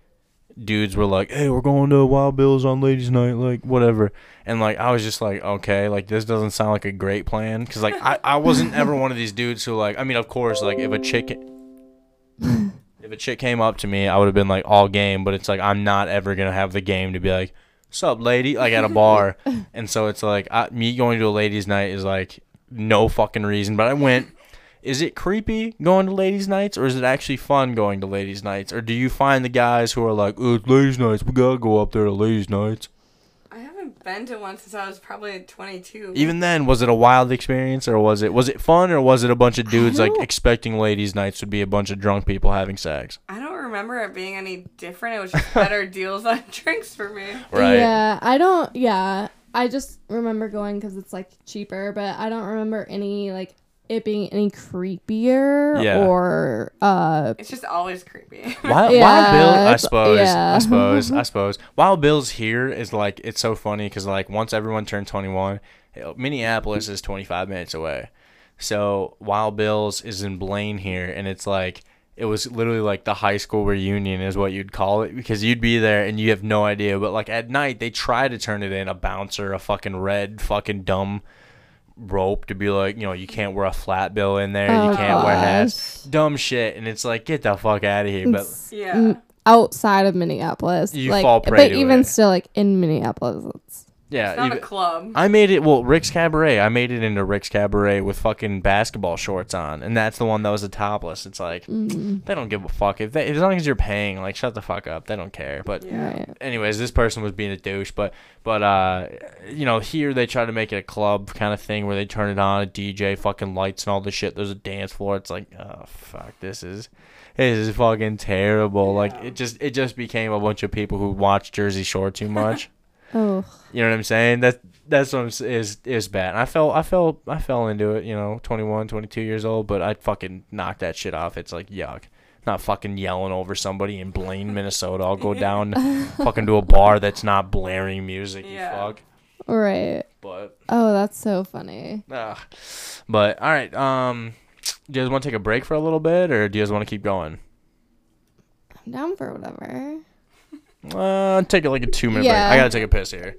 dudes were like, "Hey, we're going to Wild Bill's on ladies' night," like whatever. And like, I was just like, "Okay, like this doesn't sound like a great plan," because like I, I wasn't ever one of these dudes who like. I mean, of course, like if a chick. If a chick came up to me, I would have been like all game, but it's like I'm not ever gonna have the game to be like, "Sup, lady?" Like at a bar, and so it's like I, me going to a ladies' night is like no fucking reason. But I went. Is it creepy going to ladies' nights, or is it actually fun going to ladies' nights, or do you find the guys who are like, "Oh, it's ladies' nights, we gotta go up there to ladies' nights"? I haven't been to one since I was probably twenty-two. Even then, was it a wild experience, or was it was it fun, or was it a bunch of dudes like expecting ladies' nights would be a bunch of drunk people having sex? I don't remember it being any different. It was just better deals on drinks for me. Right. Yeah, I don't. Yeah, I just remember going because it's like cheaper, but I don't remember any like it being any creepier yeah. or. Uh, it's just always creepy. Wild, yeah, Wild Bill, I suppose. Yeah. I suppose. I suppose. Wild Bill's here is like it's so funny because like once everyone turned twenty-one, Minneapolis is twenty-five minutes away, so Wild Bill's is in Blaine here, and it's like. It was literally like the high school reunion is what you'd call it because you'd be there and you have no idea. But like at night, they try to turn it in a bouncer, a fucking red fucking dumb rope to be like, you know, you can't wear a flat bill in there. Oh, you can't gosh. wear hats. Dumb shit. And it's like, get the fuck out of here. But yeah, outside of Minneapolis. You like, fall prey But to even it. still, like in Minneapolis, it's... Yeah, it's not even, a club. I made it, well, Rick's Cabaret. I made it into Rick's Cabaret with fucking basketball shorts on, and that's the one that was a topless. It's like, mm-hmm. they don't give a fuck. If they, as long as you're paying, like, shut the fuck up. They don't care. But yeah. anyways, this person was being a douche, but, but uh, you know, here they try to make it a club kind of thing where they turn it on, a D J, fucking lights and all this shit. There's a dance floor. It's like, oh, fuck, this is... This is fucking terrible. Yeah. Like, it just, it just became a bunch of people who watch Jersey Shore too much. Oh, you know what I'm saying? That that's what I'm saying is is bad. And I fell I fell I fell into it, you know, twenty-one, twenty-two years old, but I fucking knocked that shit off. It's like, yuck. Not fucking yelling over somebody in Blaine, Minnesota. I'll go down fucking to a bar that's not blaring music, yeah. you fuck. Right. But oh, that's so funny. Uh, but all right, um do you guys want to take a break for a little bit or do you guys want to keep going? I'm down for whatever. Uh, take it like a two minute yeah. break. I gotta take a piss here.